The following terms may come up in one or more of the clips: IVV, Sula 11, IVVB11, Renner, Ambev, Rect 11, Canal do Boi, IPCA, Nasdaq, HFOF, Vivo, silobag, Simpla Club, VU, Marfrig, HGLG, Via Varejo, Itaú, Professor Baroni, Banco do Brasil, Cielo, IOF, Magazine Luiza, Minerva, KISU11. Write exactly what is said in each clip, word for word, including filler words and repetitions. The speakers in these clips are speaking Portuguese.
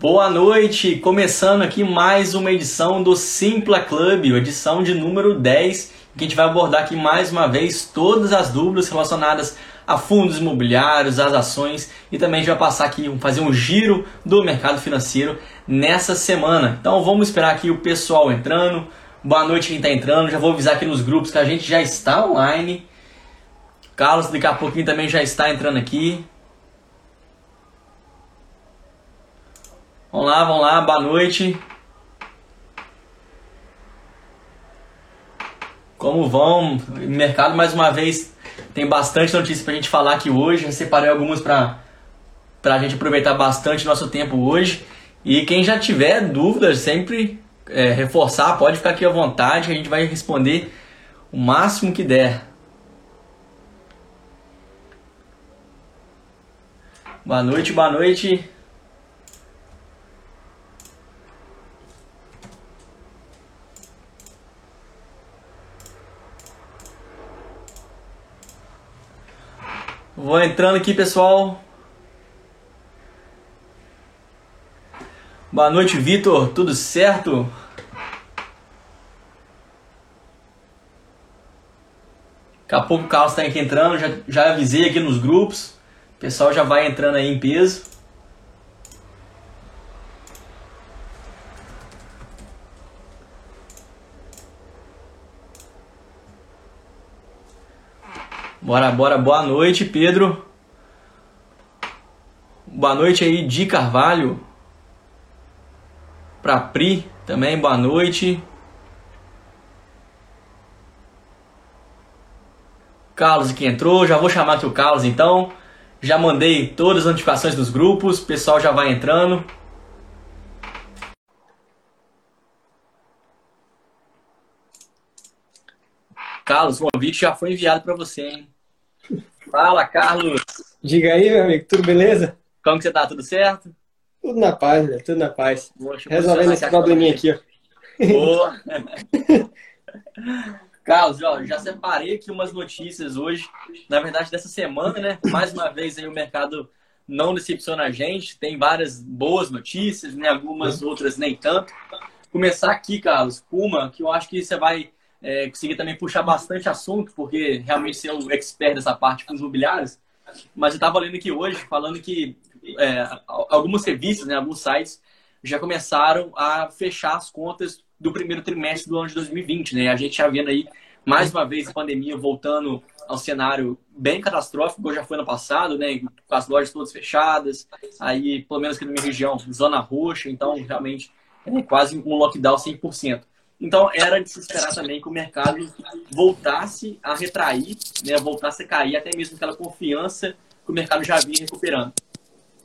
Boa noite, começando aqui mais uma edição do Simpla Club, edição de número dez, que a gente vai abordar aqui mais uma vez todas as dúvidas relacionadas a fundos imobiliários, as ações, e também a gente vai passar aqui, fazer um giro do mercado financeiro nessa semana. Então vamos esperar aqui o pessoal entrando. Boa noite quem está entrando, já vou avisar aqui nos grupos que a gente já está online. O Carlos daqui a pouquinho também já está entrando aqui. Vamos lá, vamos lá, boa noite. Como vão? Mercado, mais uma vez, tem bastante notícia pra gente falar aqui hoje. Eu separei algumas pra, pra gente aproveitar bastante nosso tempo hoje. E quem já tiver dúvidas, sempre é, reforçar, pode ficar aqui à vontade, que a gente vai responder o máximo que der. Boa noite, boa noite. Vou entrando aqui, pessoal. Boa noite, Vitor. Tudo certo? Daqui a pouco o Carlos está aqui entrando. Já, já avisei aqui nos grupos. O pessoal já vai entrando aí em peso. Bora, bora, boa noite, Pedro. Boa noite aí, Di Carvalho. Pra Pri também, boa noite. Carlos que entrou, já vou chamar aqui o Carlos então. Já mandei todas as notificações dos grupos, o pessoal já vai entrando. Carlos, o convite já foi enviado para você, hein? Fala, Carlos! Diga aí, meu amigo, tudo beleza? Como que você tá? Tudo certo? Tudo na paz, né? Tudo na paz. Poxa, resolvendo esse probleminha aqui, ó. Boa! Carlos, ó, já separei aqui umas notícias hoje, na verdade, dessa semana, né? Mais uma vez, aí, o mercado não decepciona a gente, tem várias boas notícias, né? Algumas outras nem tanto. Começar aqui, Carlos, com uma que eu acho que você vai É, consegui também puxar bastante assunto, porque realmente você é um expert dessa parte de fundos imobiliários. Mas eu estava lendo aqui hoje, falando que é, algumas revistas, né, alguns sites, já começaram a fechar as contas do primeiro trimestre do ano de dois mil e vinte. Né? A gente já vendo aí, mais uma vez, a pandemia voltando ao cenário bem catastrófico, como já foi ano passado, né, com as lojas todas fechadas, aí, pelo menos aqui na minha região, zona roxa, então realmente é quase um lockdown cem por cento. Então, era de se esperar também que o mercado voltasse a retrair, né? Voltasse a cair, até mesmo aquela confiança que o mercado já vinha recuperando.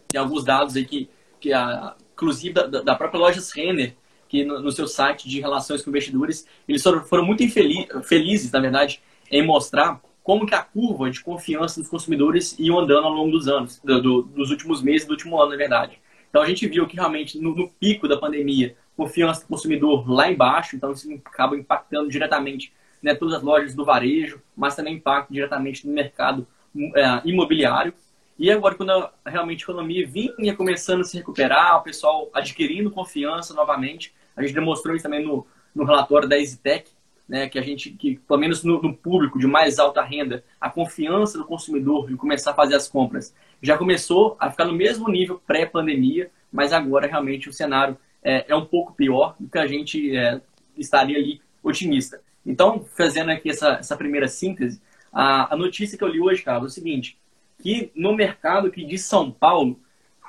Tem alguns dados aí que, que a, inclusive, da, da própria loja Renner, que no, no seu site de relações com investidores, eles foram, foram muito infeliz, felizes, na verdade, em mostrar como que a curva de confiança dos consumidores ia andando ao longo dos anos, do, do, dos últimos meses, do último ano, na verdade. Então, a gente viu que, realmente, no, no pico da pandemia, confiança do consumidor lá embaixo, então isso acaba impactando diretamente, né, todas as lojas do varejo, mas também impacta diretamente no mercado é, imobiliário. E agora, quando a, realmente a economia vinha começando a se recuperar, o pessoal adquirindo confiança novamente, a gente demonstrou isso também no, no relatório da EasyTech, né, que a gente, que, pelo menos no, no público de mais alta renda, a confiança do consumidor em começar a fazer as compras já começou a ficar no mesmo nível pré-pandemia, mas agora realmente o cenário é um pouco pior do que a gente é, estaria ali otimista. Então, fazendo aqui essa, essa primeira síntese, a, a notícia que eu li hoje, Carlos, é o seguinte, que no mercado aqui de São Paulo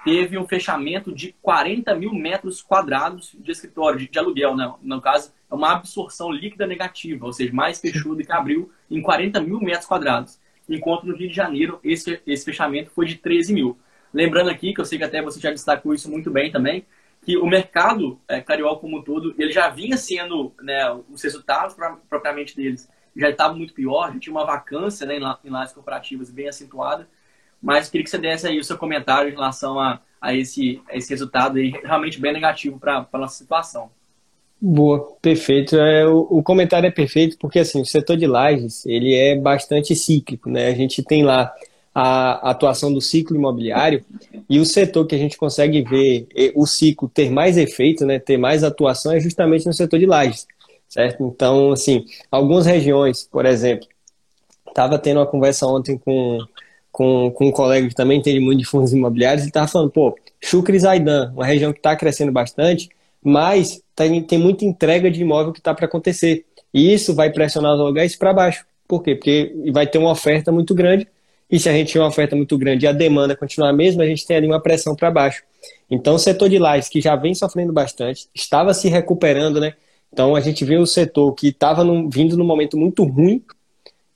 teve um fechamento de quarenta mil metros quadrados de escritório, de, de aluguel, né? No caso, é uma absorção líquida negativa, ou seja, mais fechou do que abriu em quarenta mil metros quadrados. Enquanto no Rio de Janeiro, esse, esse fechamento foi de treze mil. Lembrando aqui, que eu sei que até você já destacou isso muito bem também, que o mercado é, carioca como um todo, ele já vinha sendo, né, os resultados pra, propriamente deles, já estava muito pior, já tinha uma vacância, né, em lajes corporativas bem acentuada, mas queria que você desse aí o seu comentário em relação a, a, esse, a esse resultado aí, realmente bem negativo para a nossa situação. Boa, perfeito. É, o, o comentário é perfeito porque, assim, o setor de lajes, ele é bastante cíclico, né? A gente tem lá a atuação do ciclo imobiliário, e o setor que a gente consegue ver o ciclo ter mais efeito, né, ter mais atuação, é justamente no setor de lajes, certo? Então, assim, algumas regiões, por exemplo, estava tendo uma conversa ontem com, com, com um colega que também entende muito de fundos imobiliários, e estava falando, pô, Chucri Zaidan, uma região que está crescendo bastante, mas tem, tem muita entrega de imóvel que está para acontecer, e isso vai pressionar os aluguéis para baixo. Por quê? Porque vai ter uma oferta muito grande, e se a gente tem uma oferta muito grande e a demanda continuar a mesma, a gente tem ali uma pressão para baixo. Então, o setor de lajes, que já vem sofrendo bastante, estava se recuperando, né? Então, a gente vê o setor que estava vindo num momento muito ruim,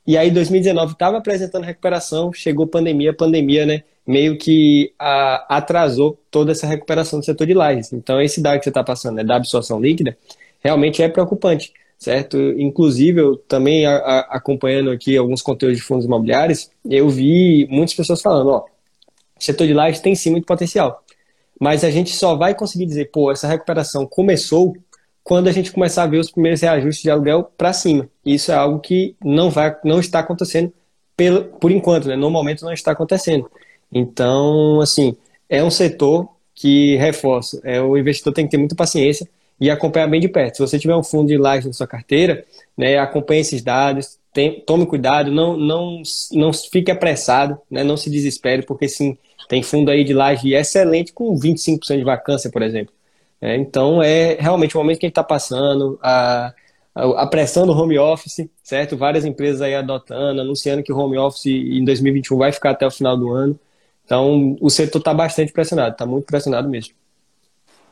e aí dois mil e dezenove estava apresentando recuperação, chegou pandemia, pandemia, né? Meio que a, atrasou toda essa recuperação do setor de lajes. Então, esse dado que você está passando, né, da absorção líquida, realmente é preocupante, certo? Inclusive, eu também a, a, acompanhando aqui alguns conteúdos de fundos imobiliários, eu vi muitas pessoas falando, ó, o setor de lajes tem sim muito potencial, mas a gente só vai conseguir dizer, pô, essa recuperação começou quando a gente começar a ver os primeiros reajustes de aluguel para cima. Isso é algo que não, vai, não está acontecendo pelo, por enquanto, né? No momento não está acontecendo. Então, assim, é um setor que, reforço, é, o investidor tem que ter muita paciência e acompanhar bem de perto. Se você tiver um fundo de lajes na sua carteira, né, acompanhe esses dados, tem, tome cuidado, não, não, não fique apressado, né, não se desespere, porque sim, tem fundo aí de laje excelente com vinte e cinco por cento de vacância, por exemplo. É, então, é realmente o momento que a gente está passando, a, a pressão do home office, certo? Várias empresas aí adotando, anunciando que o home office em dois mil e vinte e um vai ficar até o final do ano. Então, o setor está bastante pressionado, está muito pressionado mesmo.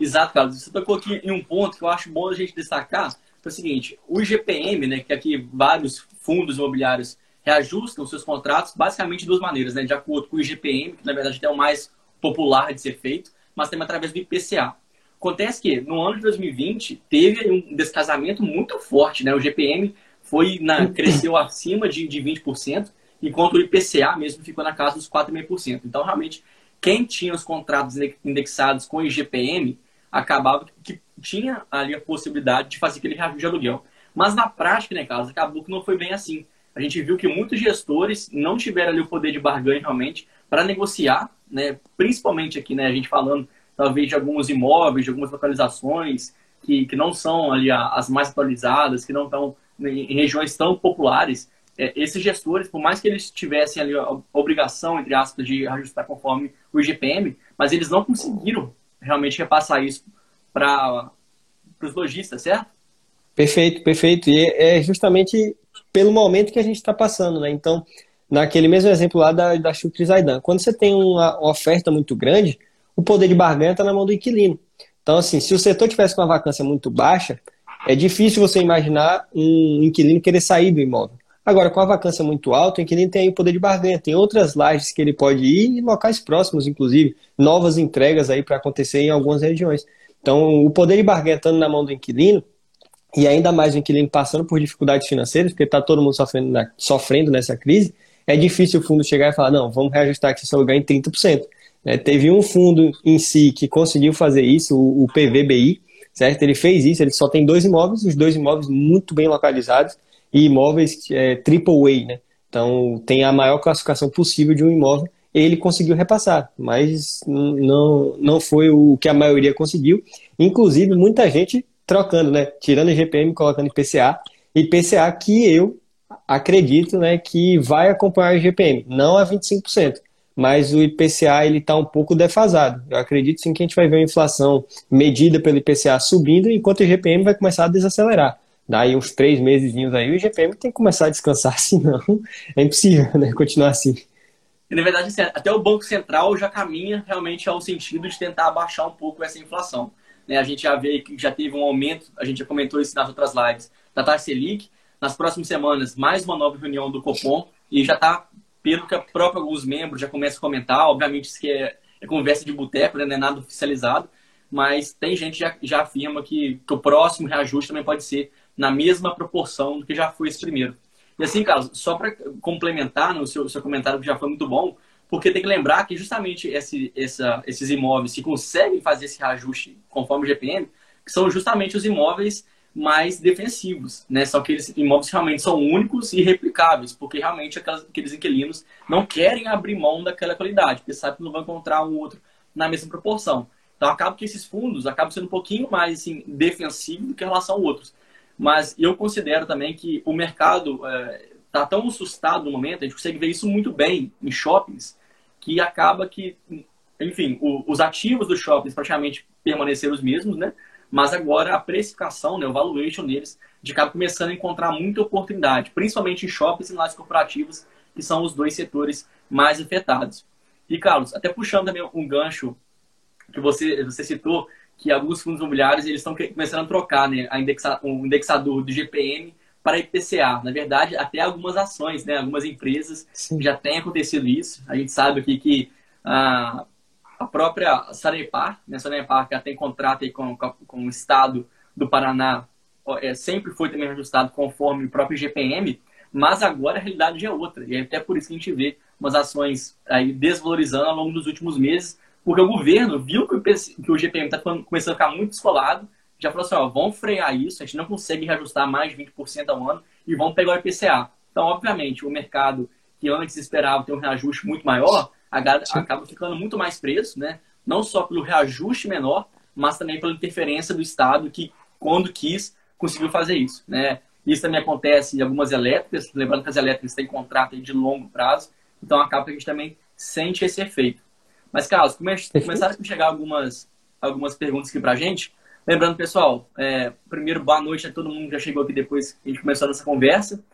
Exato, Carlos. Você tocou aqui em um ponto que eu acho bom a gente destacar, que é o seguinte, o I G P M, né, que aqui vários fundos imobiliários reajustam seus contratos basicamente de duas maneiras, né, de acordo com o I G P M, que na verdade é o mais popular de ser feito, mas também através do I P C A. Acontece que, no ano de dois mil e vinte, teve um descasamento muito forte, né? O I G P M foi na, cresceu acima de, de vinte por cento, enquanto o I P C A mesmo ficou na casa dos quatro vírgula cinco por cento. Então, realmente, quem tinha os contratos indexados com o I G P M acabava que tinha ali a possibilidade de fazer aquele reajuste de aluguel. Mas, na prática, né, Carlos, acabou que não foi bem assim. A gente viu que muitos gestores não tiveram ali o poder de barganha, realmente, para negociar, né? Principalmente aqui, né, a gente falando talvez de alguns imóveis, de algumas localizações que, que não são ali as mais atualizadas, que não estão em regiões tão populares. É, esses gestores, por mais que eles tivessem ali a obrigação, entre aspas, de ajustar conforme o I G P M, mas eles não conseguiram realmente repassar isso para os lojistas, certo? Perfeito, perfeito. E é justamente pelo momento que a gente está passando, né? Então, naquele mesmo exemplo lá da, da Chucri Zaidan, quando você tem uma, uma oferta muito grande, o poder de barganha está na mão do inquilino. Então, assim, se o setor tivesse com uma vacância muito baixa, é difícil você imaginar um inquilino querer sair do imóvel. Agora, com a vacância muito alta, o inquilino tem aí o poder de barganha, tem outras lajes que ele pode ir e locais próximos, inclusive, novas entregas aí para acontecer em algumas regiões. Então, o poder de barganha estando na mão do inquilino, e ainda mais o inquilino passando por dificuldades financeiras, porque está todo mundo sofrendo, na, sofrendo nessa crise, é difícil o fundo chegar e falar, não, vamos reajustar aqui seu aluguel em trinta por cento. É, teve um fundo em si que conseguiu fazer isso, o, o P V B I, certo? Ele fez isso, ele só tem dois imóveis, os dois imóveis muito bem localizados e imóveis é, triple A, né? Então, tem a maior classificação possível de um imóvel, ele conseguiu repassar, mas não, não foi o que a maioria conseguiu. Inclusive, muita gente trocando, né? Tirando I G P M, colocando I P C A, I P C A que eu acredito, né, que vai acompanhar o I G P M, não a vinte e cinco por cento. Mas o I P C A ele está um pouco defasado. Eu acredito sim que a gente vai ver uma inflação medida pelo I P C A subindo, enquanto o I G P M vai começar a desacelerar. Daí uns três mesezinhos aí, o I G P M tem que começar a descansar, senão é impossível, né, continuar assim. E, na verdade, até o Banco Central já caminha realmente ao sentido de tentar abaixar um pouco essa inflação. Né, a gente já vê que já teve um aumento, a gente já comentou isso nas outras lives, da taxa Selic. Nas próximas semanas, mais uma nova reunião do Copom e já está... Pelo que a própria, alguns membros já começam a comentar, obviamente isso que é, é conversa de boteco, né? Não é nada oficializado, mas tem gente que já, já afirma que, que o próximo reajuste também pode ser na mesma proporção do que já foi esse primeiro. E assim, Carlos, só para complementar no seu, seu comentário, que já foi muito bom, porque tem que lembrar que justamente esse, essa, esses imóveis que conseguem fazer esse reajuste conforme o I G P M, que são justamente os imóveis mais defensivos, né? Só que eles imóveis realmente são únicos e replicáveis, porque realmente aquelas, aqueles inquilinos não querem abrir mão daquela qualidade, porque sabe que não vão encontrar um outro na mesma proporção. Então acaba que esses fundos acabam sendo um pouquinho mais assim, defensivos do que em relação a outros. Mas eu considero também que o mercado está é, tão assustado no momento, a gente consegue ver isso muito bem em shoppings, que acaba que, enfim, o, os ativos dos shoppings praticamente permaneceram os mesmos, né? Mas agora a precificação, né, o valuation deles, de acaba começando a encontrar muita oportunidade, principalmente em shoppings e lajes corporativas, que são os dois setores mais afetados. E, Carlos, até puxando também um gancho que você, você citou, que alguns fundos imobiliários eles estão começando a trocar, né, a indexa, um indexador do I G P M para I P C A. Na verdade, até algumas ações, né, algumas empresas Sim. já tem acontecido isso. A gente sabe aqui que... Ah, a própria Sanepar, né? Sanepar que tem contrato aí com, com, com o Estado do Paraná, é, sempre foi também ajustado conforme o próprio I G P M, mas agora a realidade já é outra. E é até por isso que a gente vê umas ações aí desvalorizando ao longo dos últimos meses, porque o governo viu que o, que o I G P M está começando a ficar muito descolado, já falou assim, ó, vão frear isso, a gente não consegue reajustar mais de vinte por cento ao ano e vão pegar o I P C A. Então, obviamente, o mercado que antes esperava ter um reajuste muito maior, acaba ficando muito mais preso, né? Não só pelo reajuste menor, mas também pela interferência do Estado que, quando quis, conseguiu fazer isso, né? Isso também acontece em algumas elétricas, lembrando que as elétricas têm contrato de longo prazo, então acaba que a gente também sente esse efeito. Mas, Carlos, começaram a chegar algumas, algumas perguntas aqui pra gente. Lembrando, pessoal, é, primeiro, boa noite a todo mundo que já chegou aqui depois que a gente começou essa conversa.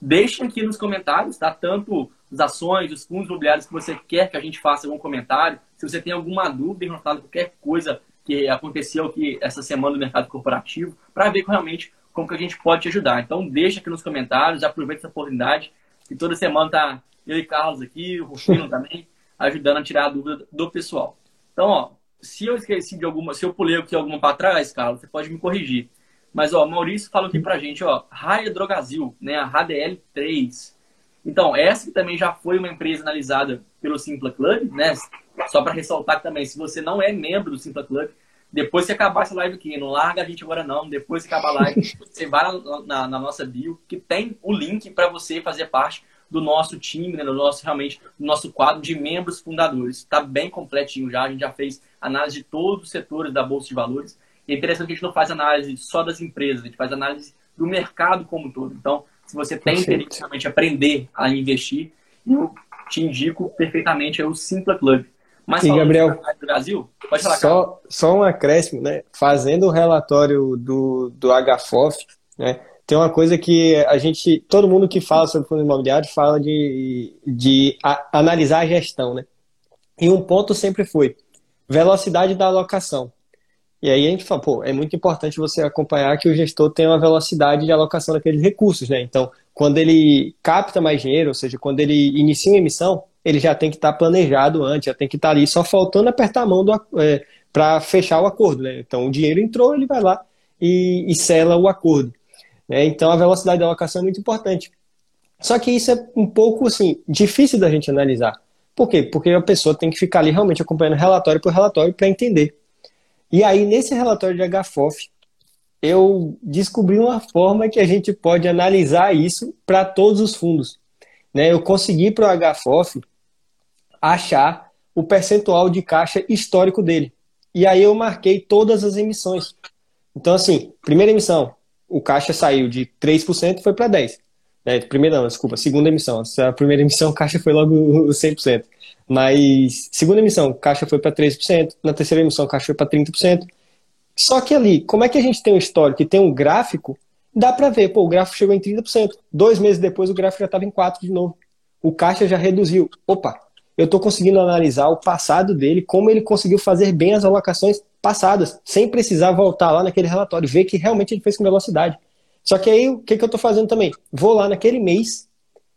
Deixem aqui nos comentários, tá? Tanto as ações, os fundos imobiliários que você quer que a gente faça algum comentário. Se você tem alguma dúvida em relação a qualquer coisa que aconteceu aqui essa semana no mercado corporativo, para ver realmente como que a gente pode te ajudar. Então, deixa aqui nos comentários, aproveita essa oportunidade. E toda semana tá eu e Carlos aqui, o Rufino também, ajudando a tirar a dúvida do pessoal. Então, ó, se eu esqueci de alguma, se eu pulei aqui alguma para trás, Carlos, você pode me corrigir. Mas, ó, Maurício falou aqui pra gente, ó, Raia Drogasil, né, a H D L três. Então, essa que também já foi uma empresa analisada pelo Simpla Club, né, só para ressaltar também, se você não é membro do Simpla Club, depois que acabar essa live aqui, não larga a gente agora não, depois que acabar a live, você vai na, na, na nossa bio, que tem o link para você fazer parte do nosso time, né, do nosso, realmente, do nosso quadro de membros fundadores. Tá bem completinho já, a gente já fez análise de todos os setores da Bolsa de Valores. É interessante que a gente não faz análise só das empresas, a gente faz análise do mercado como um todo. Então, se você tem interesse realmente aprender a investir, eu te indico perfeitamente é o Simpla Club. Mas, e, Gabriel, do Brasil, pode falar, só, só um acréscimo, né? Fazendo o relatório do, do H F O F, né? Tem uma coisa que a gente, todo mundo que fala sobre fundo imobiliário fala de, de a, analisar a gestão, né? E um ponto sempre foi velocidade da alocação. E aí a gente fala, pô, é muito importante você acompanhar que o gestor tem uma velocidade de alocação daqueles recursos, né? Então, quando ele capta mais dinheiro, ou seja, quando ele inicia uma emissão, ele já tem que estar planejado antes, já tem que estar ali só faltando apertar a mão é, para fechar o acordo, né? Então, o dinheiro entrou, ele vai lá e, e sela o acordo, né? Então, a velocidade de alocação é muito importante. Só que isso é um pouco, assim, difícil da gente analisar. Por quê? Porque a pessoa tem que ficar ali realmente acompanhando relatório por relatório para entender. E aí, nesse relatório de H F O F, eu descobri uma forma que a gente pode analisar isso para todos os fundos, né? Eu consegui para o H F O F achar o percentual de caixa histórico dele. E aí eu marquei todas as emissões. Então, assim, primeira emissão, o caixa saiu de três por cento e foi para dez por cento. Né? Primeira, não, desculpa, segunda emissão. A primeira emissão, o caixa foi logo cem por cento. Mas, segunda emissão, caixa foi para treze por cento, na terceira emissão, caixa foi para trinta por cento. Só que ali, como é que a gente tem um histórico e tem um gráfico, dá para ver, pô, o gráfico chegou em trinta por cento, dois meses depois o gráfico já estava em quatro por cento de novo. O caixa já reduziu. Opa, eu estou conseguindo analisar o passado dele, como ele conseguiu fazer bem as alocações passadas, sem precisar voltar lá naquele relatório, ver que realmente ele fez com velocidade. Só que aí, o que, que eu estou fazendo também? Vou lá naquele mês,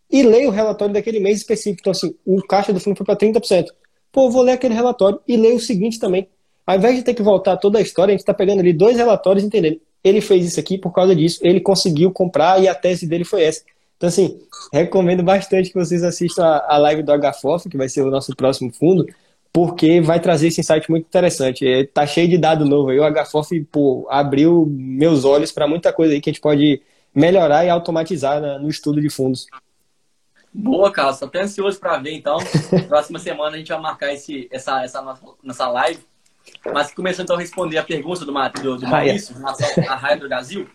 e leio o relatório daquele mês específico. Então, assim, o caixa do fundo foi para trinta por cento. Pô, vou ler aquele relatório e leio o seguinte também. Ao invés de ter que voltar toda a história, a gente está pegando ali dois relatórios e entendendo. Ele fez isso aqui por causa disso, ele conseguiu comprar e a tese dele foi essa. Então, assim, recomendo bastante que vocês assistam a live do H F O F, que vai ser o nosso próximo fundo, porque vai trazer esse insight muito interessante. É, tá cheio de dado novo aí. O H F O F, pô, abriu meus olhos para muita coisa aí que a gente pode melhorar e automatizar na, no estudo de fundos. Boa, Carlos. Estou até ansioso para ver, então. Próxima semana a gente vai marcar esse, essa, essa nossa live. Mas começando, então, a responder a pergunta do, do, do Maurício, a Raia Drogasil.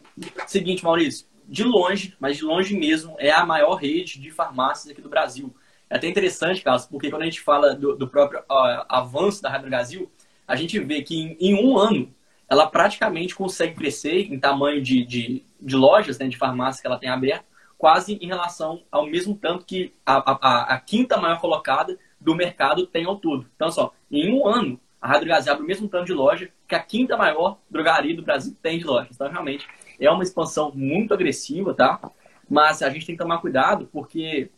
Seguinte, Maurício. De longe, mas de longe mesmo, é a maior rede de farmácias aqui do Brasil. É até interessante, Carlos, porque quando a gente fala do, do próprio ó, avanço da Raia Drogasil, a gente vê que em, em um ano ela praticamente consegue crescer em tamanho de, de, de lojas, né, de farmácias que ela tem aberta, quase em relação ao mesmo tanto que a, a, a quinta maior colocada do mercado tem ao todo. Então, só, em um ano, a Raia Drogasil abre o mesmo tanto de loja que a quinta maior drogaria do Brasil tem de lojas. Então, realmente, é uma expansão muito agressiva, tá? Mas a gente tem que tomar cuidado porque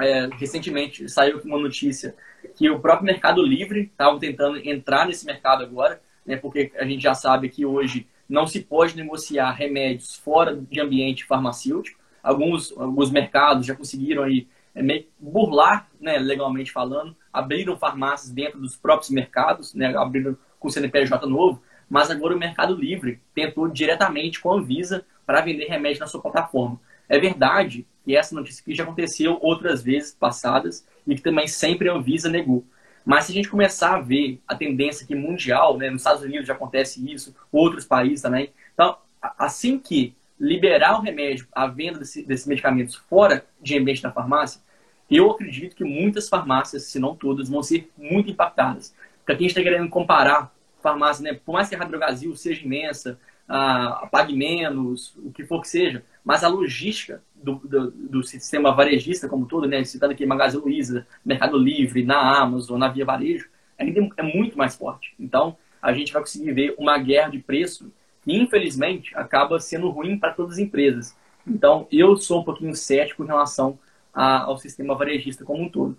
é, recentemente saiu uma notícia que o próprio Mercado Livre estava tentando entrar nesse mercado agora, né? Porque a gente já sabe que hoje não se pode negociar remédios fora de ambiente farmacêutico. Alguns, alguns mercados já conseguiram aí, é, burlar, né, legalmente falando, abriram farmácias dentro dos próprios mercados, né, abriram com o C N P J novo. Mas agora o Mercado Livre tentou diretamente com a Anvisa para vender remédio na sua plataforma. É verdade que essa notícia aqui já aconteceu outras vezes passadas e que também sempre a Anvisa negou. Mas se a gente começar a ver a tendência aqui mundial, né, nos Estados Unidos já acontece isso, outros países também. Então, assim que liberar o remédio, a venda desse, desses medicamentos fora de ambiente da farmácia, eu acredito que muitas farmácias, se não todas, vão ser muito impactadas. Para quem está querendo comparar farmácia, né? Por mais que a Raia Drogasil seja imensa, ah, pague menos, o que for que seja, mas a logística do, do, do sistema varejista como todo, né? Citando aqui Magazine Luiza, Mercado Livre, na Amazon, na Via Varejo, ainda é muito mais forte. Então, a gente vai conseguir ver uma guerra de preço que, infelizmente, acaba sendo ruim para todas as empresas. Então, eu sou um pouquinho cético em relação a, ao sistema varejista como um todo.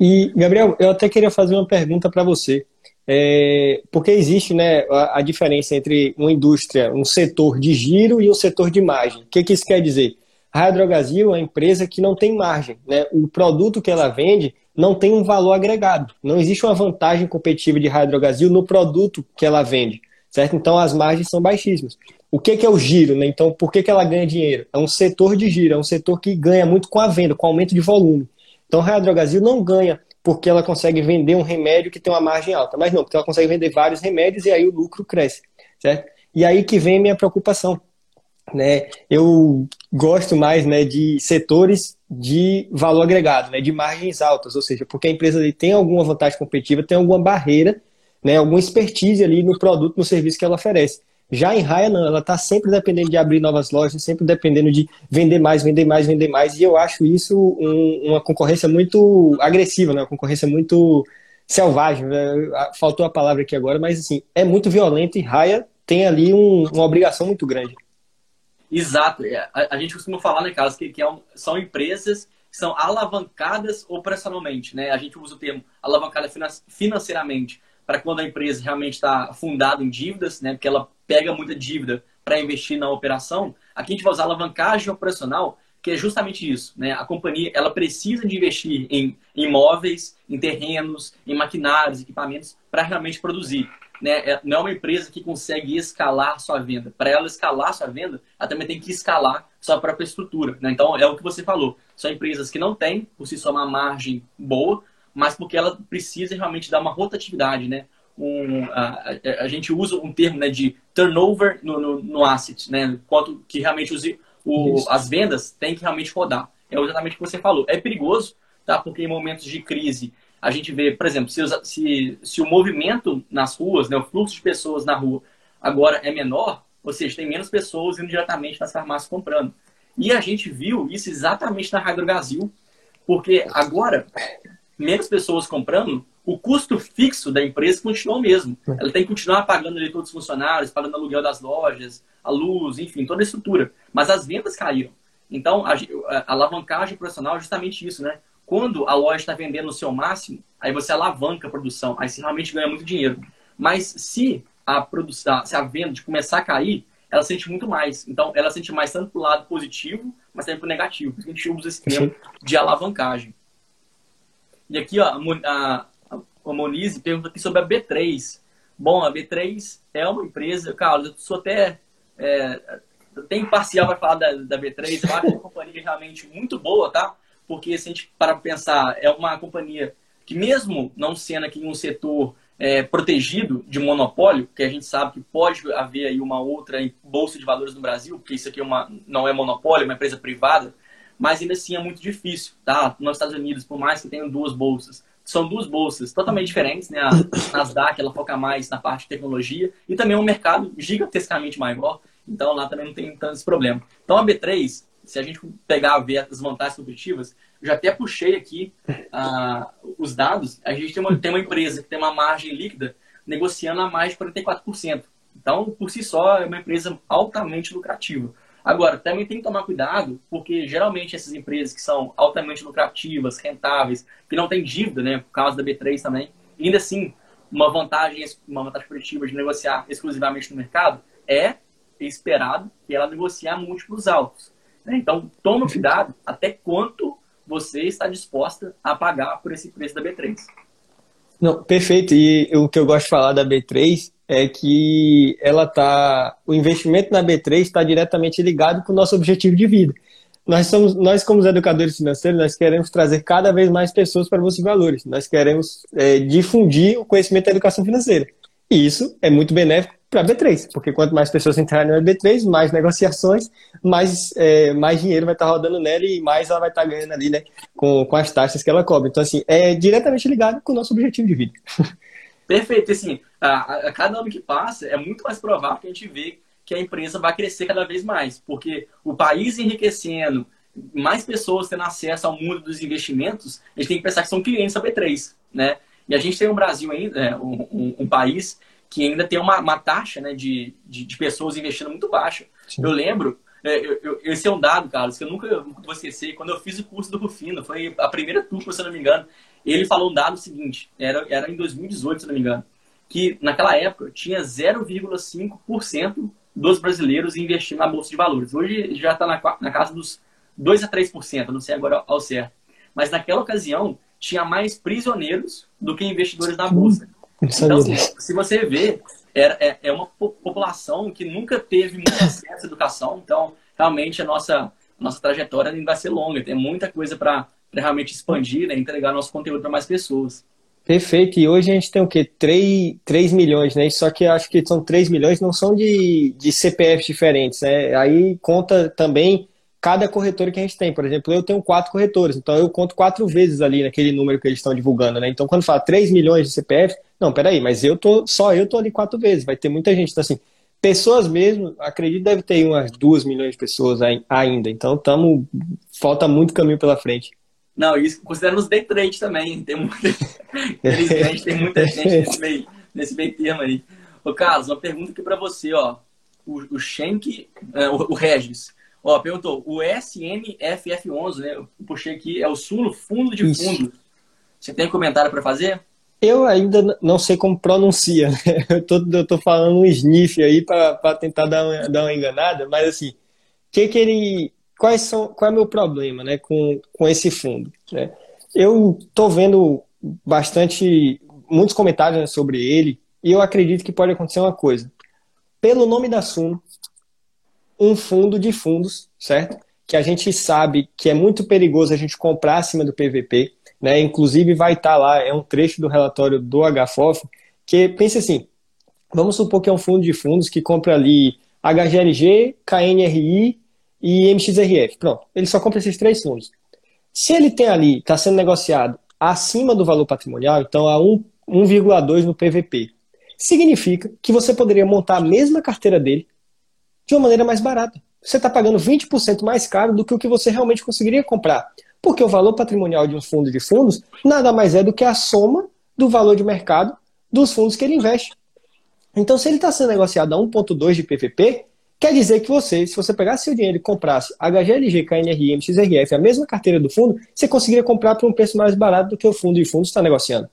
E, Gabriel, eu até queria fazer uma pergunta para você. É, porque existe, né, a, a diferença entre uma indústria, um setor de giro e um setor de margem. O que, que isso quer dizer? A Raia Drogasil é uma empresa que não tem margem, né? O produto que ela vende não tem um valor agregado. Não existe uma vantagem competitiva de Raia Drogasil no produto que ela vende, certo? Então as margens são baixíssimas. O que, que é o giro, né? Então por que, que ela ganha dinheiro? É um setor de giro, é um setor que ganha muito com a venda, com o aumento de volume. Então a Raia Drogasil não ganha porque ela consegue vender um remédio que tem uma margem alta. Mas não, porque ela consegue vender vários remédios e aí o lucro cresce, certo? E aí que vem minha preocupação, né? Eu gosto mais, né, de setores de valor agregado, né, de margens altas, ou seja, porque a empresa ali tem alguma vantagem competitiva, tem alguma barreira, né, alguma expertise ali no produto, no serviço que ela oferece. Já em Raia, não, ela está sempre dependendo de abrir novas lojas, sempre dependendo de vender mais, vender mais, vender mais, e eu acho isso um, uma concorrência muito agressiva, né? Uma concorrência muito selvagem, né? Faltou a palavra aqui agora, mas assim, é muito violento e Raia tem ali um, uma obrigação muito grande. Exato, a, a gente costuma falar, né, Carlos, que, que é um, são empresas que são alavancadas operacionalmente, né? A gente usa o termo alavancada financeiramente para quando a empresa realmente está fundada em dívidas, né? Porque ela pega muita dívida para investir na operação. Aqui a gente vai usar alavancagem operacional, que é justamente isso, né? A companhia ela precisa de investir em imóveis, em terrenos, em maquinários, equipamentos, para realmente produzir, né? Não é uma empresa que consegue escalar sua venda. Para ela escalar sua venda, ela também tem que escalar sua própria estrutura, né? Então, é o que você falou. São empresas que não têm, por si só, uma margem boa, mas porque ela precisa realmente dar uma rotatividade, né? Um, a, a gente usa um termo, né, de turnover no, no, no asset, né? Quanto que realmente os, o, as vendas têm que realmente rodar. É exatamente o que você falou. É perigoso, tá? Porque em momentos de crise, a gente vê, por exemplo, se, se, se o movimento nas ruas, né, o fluxo de pessoas na rua agora é menor, ou seja, tem menos pessoas indo diretamente nas farmácias comprando. E a gente viu isso exatamente na Raia Drogasil, porque agora, menos pessoas comprando, o custo fixo da empresa continua o mesmo. Ela tem que continuar pagando ali todos os funcionários, pagando aluguel das lojas, a luz, enfim, toda a estrutura. Mas as vendas caíram. Então, a, a alavancagem operacional é justamente isso, né? Quando a loja está vendendo o seu máximo, aí você alavanca a produção, aí você realmente ganha muito dinheiro. Mas se a, produção, se a venda de começar a cair, ela sente muito mais. Então, ela sente mais tanto para o lado positivo, mas também para o negativo. Por isso que a gente usa esse termo de alavancagem. E aqui, ó, a... Moniz pergunta aqui sobre a B três. Bom, a B três é uma empresa... Carlos, eu sou até... É, tem parcial para falar da, da B três. Eu acho uma companhia realmente muito boa, tá? Porque, se a gente parar para pensar, é uma companhia que, mesmo não sendo aqui um setor é, protegido de monopólio, que a gente sabe que pode haver aí uma outra em bolsa de valores no Brasil, porque isso aqui é uma, não é monopólio, é uma empresa privada, mas ainda assim é muito difícil, tá? Nos Estados Unidos, por mais que tenham duas bolsas, são duas bolsas totalmente diferentes, né? A Nasdaq, ela foca mais na parte de tecnologia e também é um mercado gigantescamente maior, então lá também não tem tanto esse problema. Então a B três, se a gente pegar ver as vantagens competitivas, eu já até puxei aqui uh, os dados, a gente tem uma, tem uma empresa que tem uma margem líquida negociando a mais de quarenta e quatro por cento. Então, por si só, é uma empresa altamente lucrativa. Agora, também tem que tomar cuidado, porque geralmente essas empresas que são altamente lucrativas, rentáveis, que não tem dívida, né, por causa da B três também, ainda assim, uma vantagem, uma vantagem competitiva de negociar exclusivamente no mercado é esperado que ela negociar múltiplos altos. Né? Então, toma cuidado até quanto você está disposta a pagar por esse preço da B três. Não, perfeito. E o que eu gosto de falar da B três é que ela tá, o investimento na B três está diretamente ligado com o nosso objetivo de vida. Nós, somos, nós como educadores financeiros, nós queremos trazer cada vez mais pessoas para a Bolsa de Valores. Nós queremos é, difundir o conhecimento da educação financeira. E isso é muito benéfico para a B três, porque quanto mais pessoas entrarem na B três, mais negociações, mais, é, mais dinheiro vai estar tá rodando nela e mais ela vai estar tá ganhando ali, né, com, com as taxas que ela cobra. Então, assim, é diretamente ligado com o nosso objetivo de vida. Perfeito, assim, a, a cada ano que passa é muito mais provável que a gente vê que a empresa vai crescer cada vez mais, porque o país enriquecendo, mais pessoas tendo acesso ao mundo dos investimentos, a gente tem que pensar que são clientes da B três, né? E a gente tem um Brasil ainda, é, um, um, um país que ainda tem uma, uma taxa, né, de, de, de pessoas investindo muito baixa. Sim. Eu lembro, é, eu, eu, esse é um dado, Carlos, que eu nunca vou esquecer, quando eu fiz o curso do Rufino, foi a primeira turma, se eu não me engano, ele falou um dado seguinte, era, era em dois mil e dezoito, se não me engano, que naquela época tinha zero vírgula cinco por cento dos brasileiros investindo na Bolsa de Valores. Hoje já está na, na casa dos dois a três por cento, não sei agora ao certo. Mas naquela ocasião tinha mais prisioneiros do que investidores na Bolsa. Então, se, se você vê, é, é uma população que nunca teve muito acesso à educação, então realmente a nossa, nossa trajetória ainda vai ser longa, tem muita coisa para... para realmente expandir, né, entregar nosso conteúdo para mais pessoas. Perfeito. E hoje a gente tem o quê? três milhões, né? Só que eu acho que são três milhões, não são de, de C P Fs diferentes, né? Aí conta também cada corretora que a gente tem. Por exemplo, eu tenho quatro corretores, então eu conto quatro vezes ali naquele número que eles estão divulgando, né? Então, quando fala três milhões de C P F, não, peraí, mas eu tô, só eu tô ali quatro vezes, vai ter muita gente. Então, assim, pessoas mesmo, acredito, deve ter umas duas milhões de pessoas ainda. Então, tamo, falta muito caminho pela frente. Não, isso considerando os day trade também. Tem muita... Infelizmente, tem muita gente nesse meio, nesse meio termo aí. Ô, Carlos, uma pergunta aqui para você, ó. O, o Schenck, o, o Regis, ó, perguntou, o S N F F onze, né? Eu puxei aqui, é o Suno, fundo de fundo. Você tem um comentário para fazer? Eu ainda não sei como pronuncia, né? Eu tô, eu tô falando um S N I F aí para tentar dar uma, dar uma enganada, mas assim, o que que ele... Quais são, qual é o meu problema, né, com, com esse fundo? Né? Eu estou vendo bastante, muitos comentários, né, sobre ele, e eu acredito que pode acontecer uma coisa. Pelo nome da Suno, um fundo de fundos, certo? Que a gente sabe que é muito perigoso a gente comprar acima do P V P, né? Inclusive vai estar lá, é um trecho do relatório do H F O F, que pensa assim, vamos supor que é um fundo de fundos que compra ali H G L G, K N R I, e M X R F, pronto, ele só compra esses três fundos. Se ele tem ali, está sendo negociado acima do valor patrimonial, então a um vírgula dois no P V P, significa que você poderia montar a mesma carteira dele de uma maneira mais barata. Você está pagando vinte por cento mais caro do que o que você realmente conseguiria comprar, porque o valor patrimonial de um fundo de fundos nada mais é do que a soma do valor de mercado dos fundos que ele investe. Então, se ele está sendo negociado a um vírgula dois de P V P, quer dizer que você, se você pegasse seu dinheiro e comprasse H G L G, K N R I, M X R F, a mesma carteira do fundo, você conseguiria comprar por um preço mais barato do que o fundo e o fundo está negociando.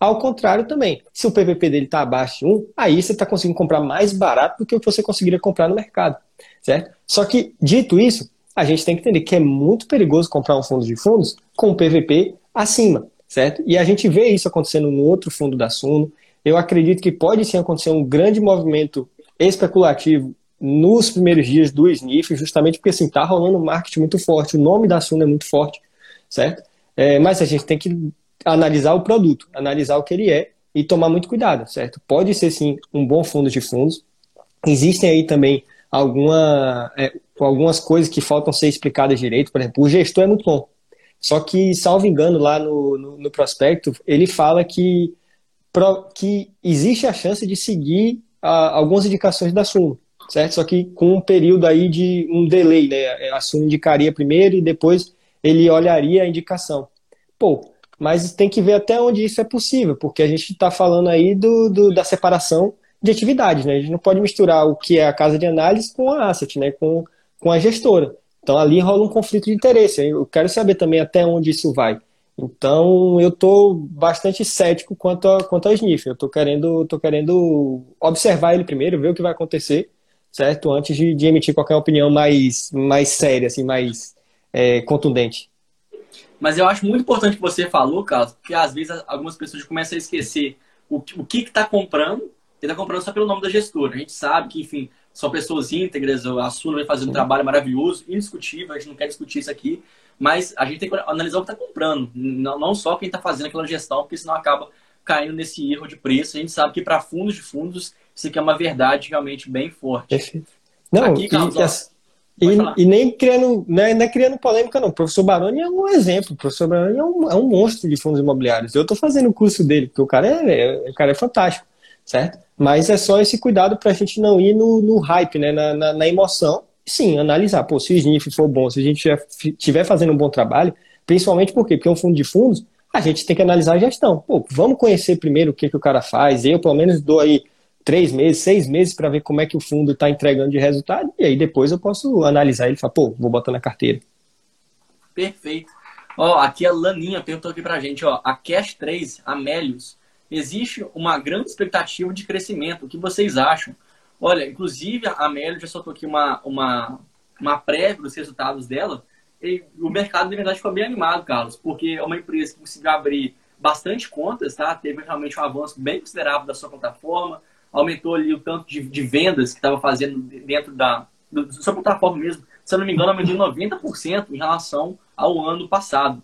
Ao contrário também, se o P V P dele está abaixo de um, aí você está conseguindo comprar mais barato do que o que você conseguiria comprar no mercado, certo? Só que, dito isso, a gente tem que entender que é muito perigoso comprar um fundo de fundos com o P V P acima. certo? E a gente vê isso acontecendo no outro fundo da Suno. Eu acredito que pode sim acontecer um grande movimento especulativo nos primeiros dias do S N I F, justamente porque assim, tá rolando um marketing muito forte, o nome da Suno é muito forte, certo? É, mas a gente tem que analisar o produto, analisar o que ele é e tomar muito cuidado, certo? Pode ser sim um bom fundo de fundos. Existem aí também alguma, é, algumas coisas que faltam ser explicadas direito. Por exemplo, o gestor é muito bom, só que, salvo engano, lá no, no, no prospecto, ele fala que, pro, que existe a chance de seguir a, algumas indicações da Suno, certo? Só que com um período aí de um delay, né? A Suno indicaria primeiro e depois ele olharia a indicação. Pô, mas tem que ver até onde isso é possível, porque a gente está falando aí do, do, da separação de atividades, né? A gente não pode misturar o que é a casa de análise com a asset, né? Com, com a gestora. Então ali rola um conflito de interesse. Eu quero saber também até onde isso vai. Então eu estou bastante cético quanto, a, quanto ao S N I F. Eu estou querendo, tô querendo observar ele primeiro, ver o que vai acontecer, certo? Antes de, de emitir qualquer opinião mais, mais séria, assim, mais é, contundente. Mas eu acho muito importante o que você falou, Carlos, porque às vezes algumas pessoas começam a esquecer o que está comprando. Ele está comprando só pelo nome da gestora. A gente sabe que, enfim, são pessoas íntegras, a Suno vai fazer um trabalho maravilhoso, indiscutível, a gente não quer discutir isso aqui, mas a gente tem que analisar o que está comprando, não só quem está fazendo aquela gestão, porque senão acaba caindo nesse erro de preço. A gente sabe que para fundos de fundos, isso aqui é uma verdade realmente bem forte. Não, aqui, Carlos, e, ó, e, e nem criando, né, não é criando polêmica, não. O professor Baroni é um exemplo, o professor Baroni é um, é um monstro de fundos imobiliários. Eu estou fazendo o curso dele, porque o cara é, é, o cara é fantástico, certo? Mas é só esse cuidado para a gente não ir no, no hype, né? na, na, na emoção. Sim, analisar. Pô, se o S N I F for bom, se a gente estiver fazendo um bom trabalho, principalmente por quê? Porque é um fundo de fundos, a gente tem que analisar a gestão. Pô, vamos conhecer primeiro o que, que o cara faz. Eu, pelo menos, dou aí três meses, seis meses para ver como é que o fundo está entregando de resultado. E aí depois eu posso analisar ele e falar, pô, vou botar na carteira. Perfeito. Ó, aqui a Laninha perguntou aqui para a gente, ó, a Cash três, a Méliuz, existe uma grande expectativa de crescimento. O que vocês acham? Olha, inclusive, a Méliuz já soltou aqui uma, uma, uma prévia dos resultados dela. E o mercado, na verdade, ficou bem animado, Carlos, porque é uma empresa que conseguiu abrir bastante contas, tá? Teve realmente um avanço bem considerável da sua plataforma, aumentou ali o tanto de, de vendas que estava fazendo dentro da, do, da sua plataforma mesmo. Se eu não me engano, aumentou noventa por cento em relação ao ano passado.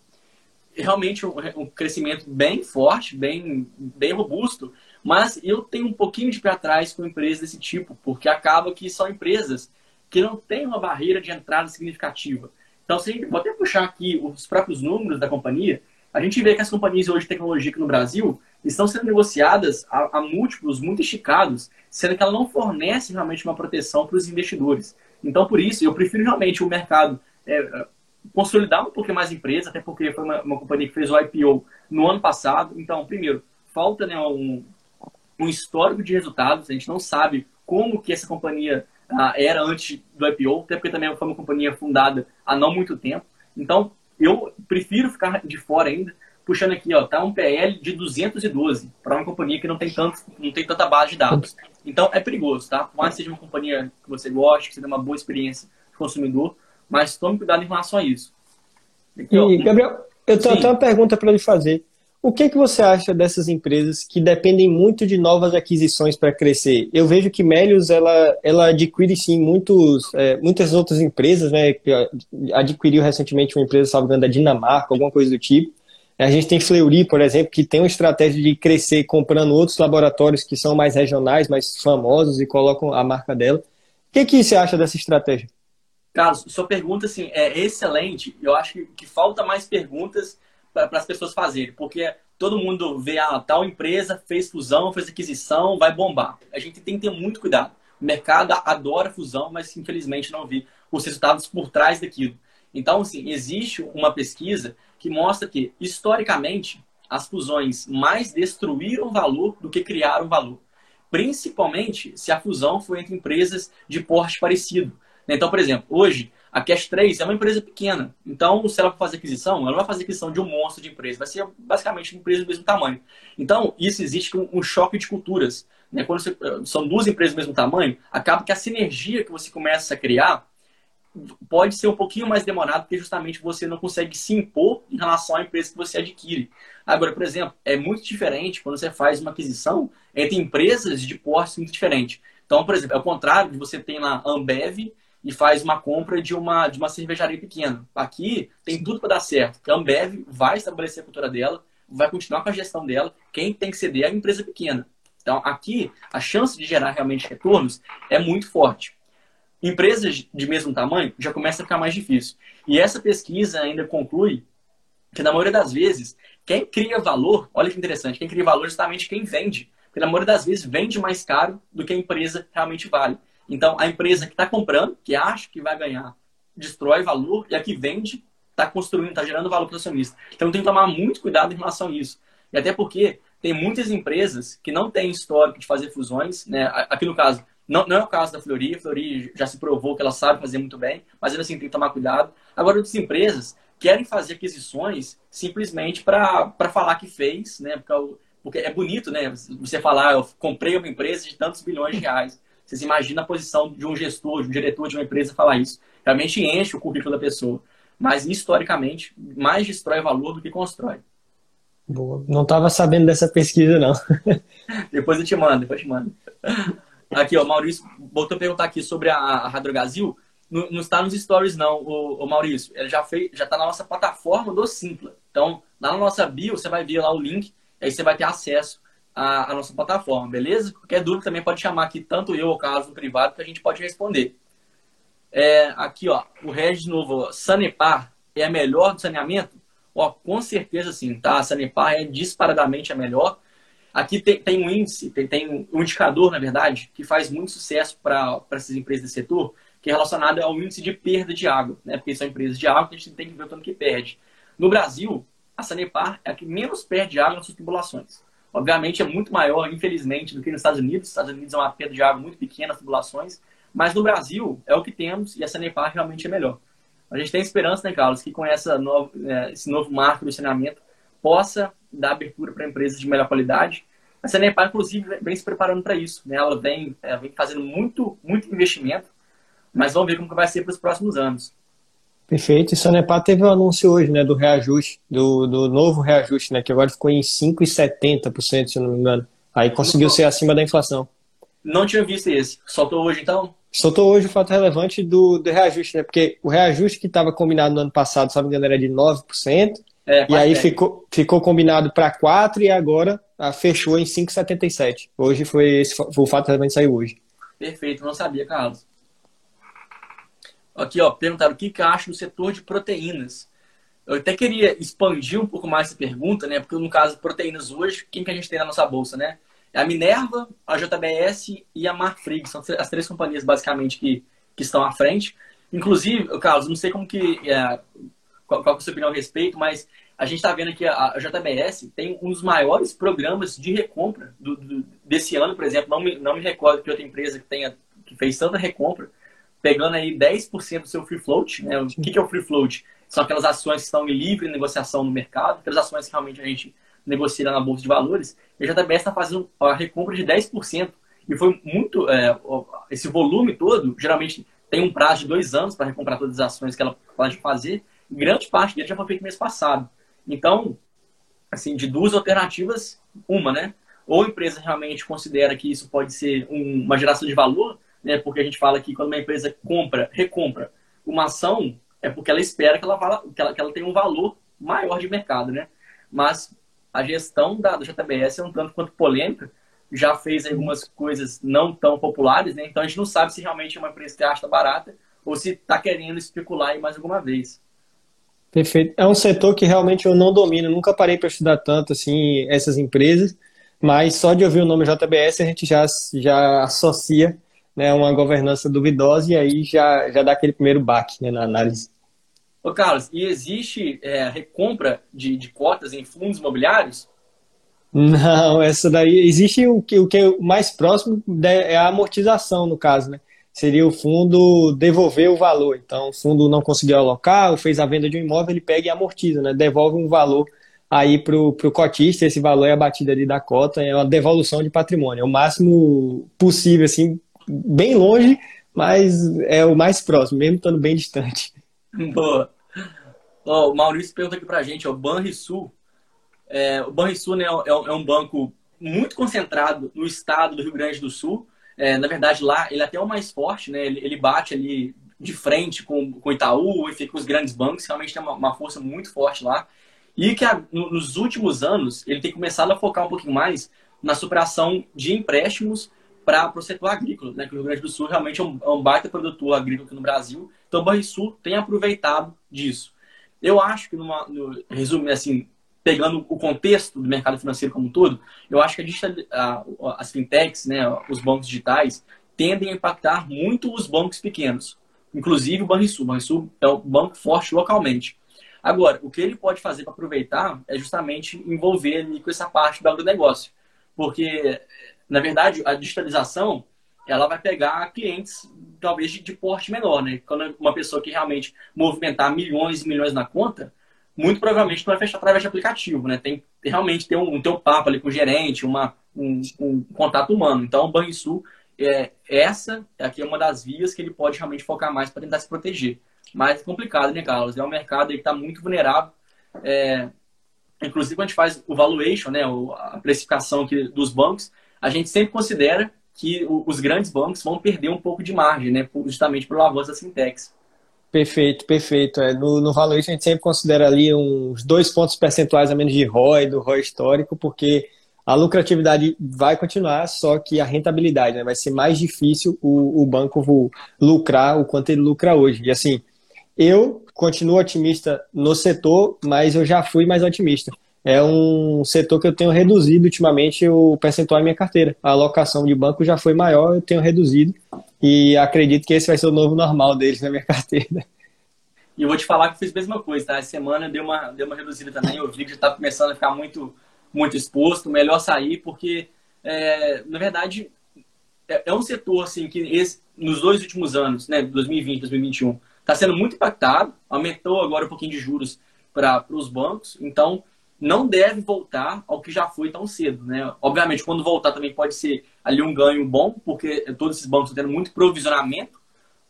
Realmente um crescimento bem forte, bem, bem robusto, mas eu tenho um pouquinho de pé atrás com empresas desse tipo, porque acaba que são empresas que não têm uma barreira de entrada significativa. Então, se a gente pode até puxar aqui os próprios números da companhia, a gente vê que as companhias hoje de tecnologia aqui no Brasil estão sendo negociadas a, a múltiplos muito esticados, sendo que ela não fornece realmente uma proteção para os investidores. Então, por isso, eu prefiro realmente o mercado... É, consolidar um pouquinho mais a empresa, até porque foi uma, uma companhia que fez o I P O no ano passado. Então, primeiro, falta, né, um, um histórico de resultados. A gente não sabe como que essa companhia ah, era antes do I P O, até porque também foi uma companhia fundada há não muito tempo. Então, eu prefiro ficar de fora ainda, puxando aqui, ó, tá um P L de duzentos e doze para uma companhia que não tem, tanto, não tem tanta base de dados. Então, é perigoso, tá? Por mais que seja uma companhia que você goste, que você dê uma boa experiência pro consumidor, mas tome cuidado em relação a isso. Aqui, e, Gabriel, eu tenho até uma pergunta para lhe fazer. O que, que você acha dessas empresas que dependem muito de novas aquisições para crescer? Eu vejo que Méliuz, ela, ela adquire, sim, muitos, é, muitas outras empresas, né? Adquiriu recentemente uma empresa, salvo engano, da Dinamarca, alguma coisa do tipo. A gente tem Fleury, por exemplo, que tem uma estratégia de crescer comprando outros laboratórios que são mais regionais, mais famosos e colocam a marca dela. O que, que você acha dessa estratégia? Carlos, sua pergunta assim, é excelente. Eu acho que, que falta mais perguntas para as pessoas fazerem, porque todo mundo vê a ah, tal empresa fez fusão, fez aquisição, vai bombar. A gente tem que ter muito cuidado. O mercado adora fusão, mas infelizmente não vê os resultados por trás daquilo. Então, assim, existe uma pesquisa que mostra que, historicamente, as fusões mais destruíram valor do que criaram valor. Principalmente se a fusão foi entre empresas de porte parecido. Então, por exemplo, hoje a Cash três é uma empresa pequena. Então, se ela for fazer aquisição, ela não vai fazer aquisição de um monstro de empresa. Vai ser basicamente uma empresa do mesmo tamanho. Então, isso existe um choque de culturas. Né? Quando você, são duas empresas do mesmo tamanho, acaba que a sinergia que você começa a criar pode ser um pouquinho mais demorado, porque justamente você não consegue se impor em relação à empresa que você adquire. Agora, por exemplo, é muito diferente quando você faz uma aquisição entre empresas de porte muito diferente. Então, por exemplo, é o contrário de você tem lá Ambev e faz uma compra de uma, de uma cervejaria pequena. Aqui tem tudo para dar certo. A Ambev vai estabelecer a cultura dela, vai continuar com a gestão dela. Quem tem que ceder é a empresa pequena. Então, aqui, a chance de gerar realmente retornos é muito forte. Empresas de mesmo tamanho já começa a ficar mais difícil. E essa pesquisa ainda conclui que, na maioria das vezes, quem cria valor, olha que interessante, quem cria valor é justamente quem vende. Porque, na maioria das vezes, vende mais caro do que a empresa realmente vale. Então, a empresa que está comprando, que acha que vai ganhar, destrói valor, e a que vende está construindo, está gerando valor para o acionista. Então, tem que tomar muito cuidado em relação a isso. E até porque tem muitas empresas que não têm histórico de fazer fusões, né? Aqui, no caso, Não, não é o caso da Fleury. A Fleury já se provou que ela sabe fazer muito bem, mas ainda assim tem que tomar cuidado. Agora, outras empresas querem fazer aquisições simplesmente para falar que fez, né? Porque, porque é bonito, né? Você falar, eu comprei uma empresa de tantos bilhões de reais. Vocês imaginam a posição de um gestor, de um diretor de uma empresa falar isso. Realmente enche o currículo da pessoa. Mas, historicamente, mais destrói valor do que constrói. Boa. Não estava sabendo dessa pesquisa, não. Depois eu te mando, depois eu te mando. Aqui, ó, Maurício botou perguntar aqui sobre a, a Raia Drogasil. Não, não está nos stories, não, o, o Maurício. Ela já fez, já está na nossa plataforma do Simpla. Então, lá na nossa bio, você vai ver lá o link, aí você vai ter acesso à, à nossa plataforma, beleza? Qualquer dúvida também pode chamar aqui, tanto eu ou o Carlos no privado, que a gente pode responder. É, aqui, ó, o Regis de novo, ó, Sanepar é a melhor do saneamento? Ó, com certeza sim, tá? A Sanepar é disparadamente a melhor. Aqui tem, tem um índice, tem, tem um indicador, na verdade, que faz muito sucesso para essas empresas desse setor, que é relacionado ao índice de perda de água, né? Porque são empresas de água que a gente tem que ver o tanto que perde. No Brasil, a Sanepar é a que menos perde água nas suas tubulações. Obviamente, é muito maior, infelizmente, do que nos Estados Unidos. Os Estados Unidos é uma perda de água muito pequena nas tubulações, mas no Brasil é o que temos e a Sanepar realmente é melhor. A gente tem esperança, né, Carlos, que com essa nova, esse novo marco do saneamento possa dar abertura para empresas de melhor qualidade. A Sanepar, inclusive, vem se preparando para isso, né? Ela vem, é, vem fazendo muito, muito investimento, mas vamos ver como que vai ser para os próximos anos. Perfeito. E a Sanepar teve um anúncio hoje, né, do reajuste, do, do novo reajuste, né, que agora ficou em cinco vírgula setenta por cento, se eu não me engano. Aí conseguiu ser acima da inflação. Não tinha visto esse. Soltou hoje, então? Soltou hoje o fato relevante do, do reajuste, né? Porque o reajuste que estava combinado no ano passado, se não me engano, era de nove por cento. É, e aí é. ficou, ficou combinado para quatro por cento e agora ah, fechou em cinco vírgula setenta e sete por cento. Hoje foi, esse, foi o fato realmente saiu hoje. Perfeito, não sabia, Carlos. Aqui, ó, perguntaram o que, que eu acho do setor de proteínas. Eu até queria expandir um pouco mais essa pergunta, né? Porque no caso de proteínas hoje, quem que a gente tem na nossa bolsa, né? É a Minerva, a J B S e a Marfrig. São as três companhias, basicamente, que, que estão à frente. Inclusive, Carlos, não sei como que... É, Qual, qual é a sua opinião a respeito, mas a gente está vendo que a J B S tem um dos maiores programas de recompra do, do, desse ano, por exemplo. Não me, não me recordo que outra empresa que, tenha, que fez tanta recompra, pegando aí dez por cento do seu free float, né? O que, que é o free float? São aquelas ações que estão em livre negociação no mercado, aquelas ações que realmente a gente negocia na Bolsa de Valores. E a J B S está fazendo a recompra de dez por cento. E foi muito... É, esse volume todo, geralmente, tem um prazo de dois anos para recomprar todas as ações que ela pode fazer. Grande parte dele já foi feito mês passado. Então, assim, de duas alternativas, uma, né? Ou a empresa realmente considera que isso pode ser um, uma geração de valor, né? Porque a gente fala que quando uma empresa compra, recompra uma ação, é porque ela espera que ela, vala, que ela, que ela tenha um valor maior de mercado, né? Mas a gestão da, da J B S é um tanto quanto polêmica, já fez algumas coisas não tão populares, né? Então a gente não sabe se realmente é uma empresa que acha barata ou se está querendo especular aí mais alguma vez. Perfeito. É um setor que realmente eu não domino, nunca parei para estudar tanto assim essas empresas, mas só de ouvir o nome J B S a gente já, já associa, né, uma governança duvidosa e aí já, já dá aquele primeiro baque, né, na análise. Ô Carlos, e existe é, recompra de, de cotas em fundos imobiliários? Não, essa daí existe o que, o que é mais próximo é a amortização, no caso, né? Seria o fundo devolver o valor. Então, o fundo não conseguiu alocar, ou fez a venda de um imóvel, ele pega e amortiza, né? Devolve um valor aí para o cotista, esse valor é abatido ali da cota, é uma devolução de patrimônio. É o máximo possível, assim, bem longe mas é o mais próximo, mesmo estando bem distante. Boa. Ó, o Maurício pergunta aqui pra gente, ó, o Banrisul, é, o Banrisul né, é, é um banco muito concentrado no estado do Rio Grande do Sul. É, na verdade, lá ele é até o mais forte, né? Ele, ele bate ali de frente com, com Itaú, enfim, com os grandes bancos, realmente tem uma, uma força muito forte lá. E que a, no, nos últimos anos ele tem começado a focar um pouquinho mais na superação de empréstimos para o setor agrícola, né? Que o Rio Grande do Sul realmente é um, é um baita produtor agrícola aqui no Brasil. Então o Banrisul tem aproveitado disso. Eu acho que, numa, no resumo, assim, pegando o contexto do mercado financeiro como um todo, eu acho que a, a, as fintechs, né, os bancos digitais, tendem a impactar muito os bancos pequenos, inclusive o Banrisul. O Banrisul é um banco forte localmente. Agora, o que ele pode fazer para aproveitar é justamente envolver ele com essa parte do agronegócio, porque, na verdade, a digitalização ela vai pegar clientes, talvez, de, de porte menor, né? Quando uma pessoa que realmente movimentar milhões e milhões na conta, muito provavelmente não vai fechar através de aplicativo, né? Tem realmente ter um, um teu papo ali com o gerente, uma, um, um contato humano. Então, o Banrisul, é, essa aqui é uma das vias que ele pode realmente focar mais para tentar se proteger. Mas é complicado, né, Carlos? É um mercado que está muito vulnerável. É, inclusive, quando a gente faz o valuation, né, a precificação aqui dos bancos, a gente sempre considera que os grandes bancos vão perder um pouco de margem, né? Justamente pelo avanço da Sintex. Perfeito, perfeito. É, no, no valuation, a gente sempre considera ali uns dois pontos percentuais a menos de R O I, do R O I histórico, porque a lucratividade vai continuar, só que a rentabilidade, né? Vai ser mais difícil o, o banco lucrar o quanto ele lucra hoje. E assim, eu continuo otimista no setor, mas eu já fui mais otimista. É um setor que eu tenho reduzido ultimamente o percentual da minha carteira. A alocação de banco já foi maior, eu tenho reduzido. E acredito que esse vai ser o novo normal deles na minha carteira. E eu vou te falar que eu fiz a mesma coisa, tá? Essa semana deu uma, deu uma reduzida também. Eu vi que já tá começando a ficar muito, muito exposto. Melhor sair, porque, é, na verdade, é, é um setor assim, que esse, nos dois últimos anos, né, dois mil e vinte e dois mil e vinte e um, está sendo muito impactado. Aumentou agora um pouquinho de juros para os bancos. Então, não deve voltar ao que já foi tão cedo, né? Obviamente, quando voltar também pode ser ali um ganho bom, porque todos esses bancos estão tendo muito provisionamento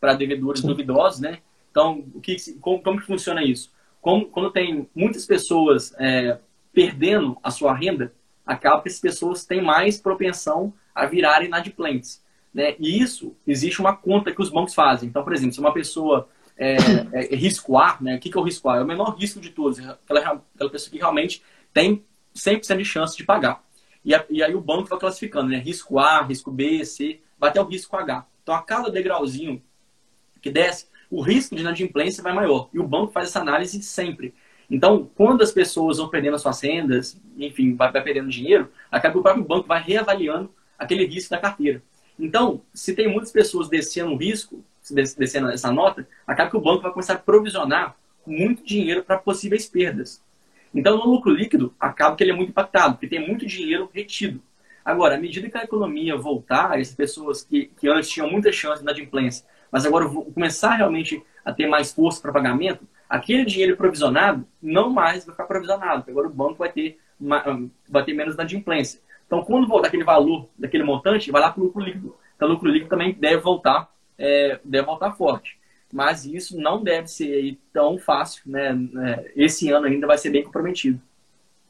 para devedores duvidosos, né? Então, o que, como, como que funciona isso? Como, quando tem muitas pessoas é, perdendo a sua renda, acaba que as pessoas têm mais propensão a virarem inadimplentes, né? E isso, existe uma conta que os bancos fazem. Então, por exemplo, se uma pessoa... É, é, é risco A, né? O que, que é o risco A? É o menor risco de todos, aquela, aquela pessoa que realmente tem cem por cento de chance de pagar. E, a, e aí o banco vai classificando, né? Risco A, risco B, C, vai até o risco H. Então a cada degrauzinho que desce, o risco de inadimplência vai maior. E o banco faz essa análise sempre. Então, quando as pessoas vão perdendo as suas rendas, enfim, vai, vai perdendo dinheiro, acaba que o próprio banco vai reavaliando aquele risco da carteira. Então, se tem muitas pessoas descendo o risco, descendo essa nota, acaba que o banco vai começar a provisionar muito dinheiro para possíveis perdas. Então, no lucro líquido, acaba que ele é muito impactado, porque tem muito dinheiro retido. Agora, à medida que a economia voltar, essas pessoas que, que antes tinham muita chance de inadimplência, mas agora vão começar realmente a ter mais força para pagamento, aquele dinheiro provisionado não mais vai ficar provisionado, agora o banco vai ter, vai ter menos inadimplência. Então, quando voltar aquele valor daquele montante, vai lá para o lucro líquido. Então, o lucro líquido também deve voltar É, deve voltar forte, mas isso não deve ser tão fácil, né? Esse ano ainda vai ser bem comprometido.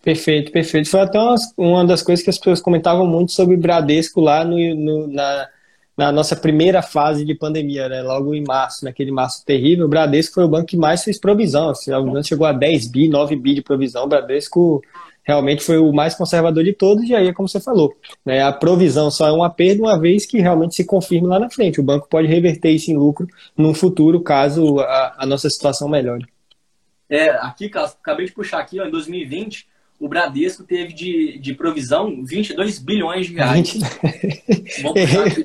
Perfeito, perfeito. Foi até uma, uma das coisas que as pessoas comentavam muito sobre o Bradesco lá no, no, na, na nossa primeira fase de pandemia, né? Logo em março, naquele março terrível, o Bradesco foi o banco que mais fez provisão, assim, chegou a dez bi, nove bi de provisão. O Bradesco realmente foi o mais conservador de todos, e aí é como você falou, né? A provisão só é uma perda uma vez que realmente se confirme lá na frente. O banco pode reverter isso em lucro num futuro, caso a, a nossa situação melhore. É, aqui, Carlos, acabei de puxar aqui, ó, em dois mil e vinte, o Bradesco teve de, de provisão vinte e dois bilhões de reais. vinte...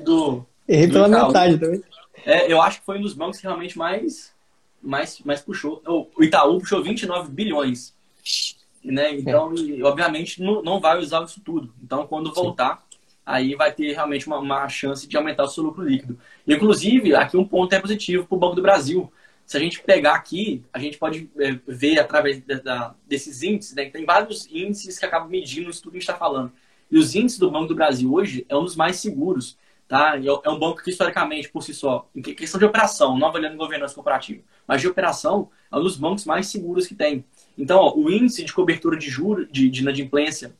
do, Errei do pela Itaú. Metade também. É, eu acho que foi um dos bancos que realmente mais, mais, mais puxou. O Itaú puxou vinte e nove bilhões. Né? Então, é. Obviamente, não, não vai usar isso tudo. Então, quando voltar, sim, aí vai ter realmente uma, uma chance de aumentar o seu lucro líquido. Inclusive, aqui um ponto é positivo para o Banco do Brasil. Se a gente pegar aqui, a gente pode é, ver através da, da, desses índices, né? Tem vários índices que acabam medindo isso tudo que a gente está falando. E os índices do Banco do Brasil hoje é um dos mais seguros. Tá? É um banco que, historicamente, por si só, em questão de operação, não avaliando governança corporativa, mas de operação, é um dos bancos mais seguros que tem. Então, ó, o índice de cobertura de juros, de, de inadimplência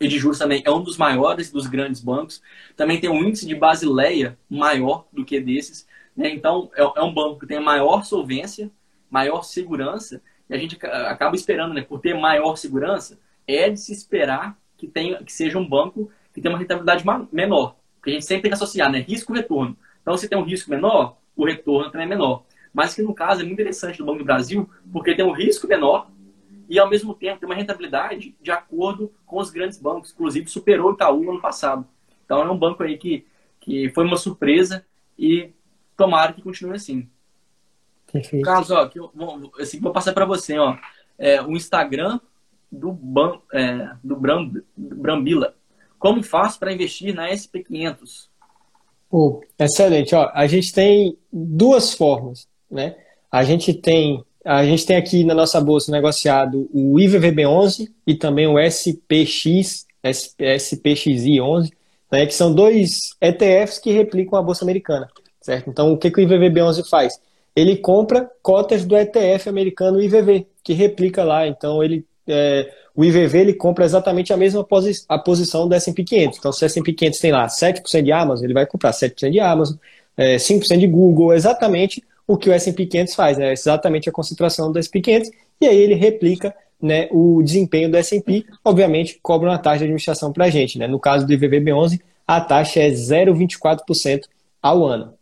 e de juros também é um dos maiores dos grandes bancos. Também tem um índice de Basileia maior do que desses. Né? Então, é, é um banco que tem maior solvência, maior segurança, e a gente acaba esperando, né? Por ter maior segurança, é de se esperar que, tenha, que seja um banco que tenha uma rentabilidade menor. Porque a gente sempre tem que associar, né? Risco e retorno. Então, se tem um risco menor, o retorno também é menor. Mas que, no caso, é muito interessante do Banco do Brasil, porque tem um risco menor e, ao mesmo tempo, tem uma rentabilidade de acordo com os grandes bancos. Inclusive, superou o Itaú no ano passado. Então, é um banco aí que, que foi uma surpresa e tomara que continue assim. Perfeito. Carlos, ó, que eu vou, assim, vou passar para você, ó, é, o Instagram do, ban, é, do Bram, Brambila. Como faço para investir na S P quinhentos? Oh, excelente. Ó, a gente tem duas formas, né? A gente tem, a gente tem aqui na nossa bolsa negociado o I V V B onze e também o S P X, S P X I onze, né? Que são dois E T Fs que replicam a bolsa americana, certo? Então, o que, que o I V V B onze faz? Ele compra cotas do E T F americano I V V, que replica lá. Então, ele... É, o I V V ele compra exatamente a mesma posi a posição do S and P quinhentos. Então, se o S and P quinhentos tem lá sete por cento de Amazon, ele vai comprar sete por cento de Amazon, é, cinco por cento de Google, exatamente o que o S and P quinhentos faz, né? Exatamente a concentração do S and P quinhentos, e aí ele replica, né, o desempenho do S and P, obviamente cobra uma taxa de administração para a gente, né? No caso do I V V B onze, a taxa é zero vírgula vinte e quatro por cento ao ano.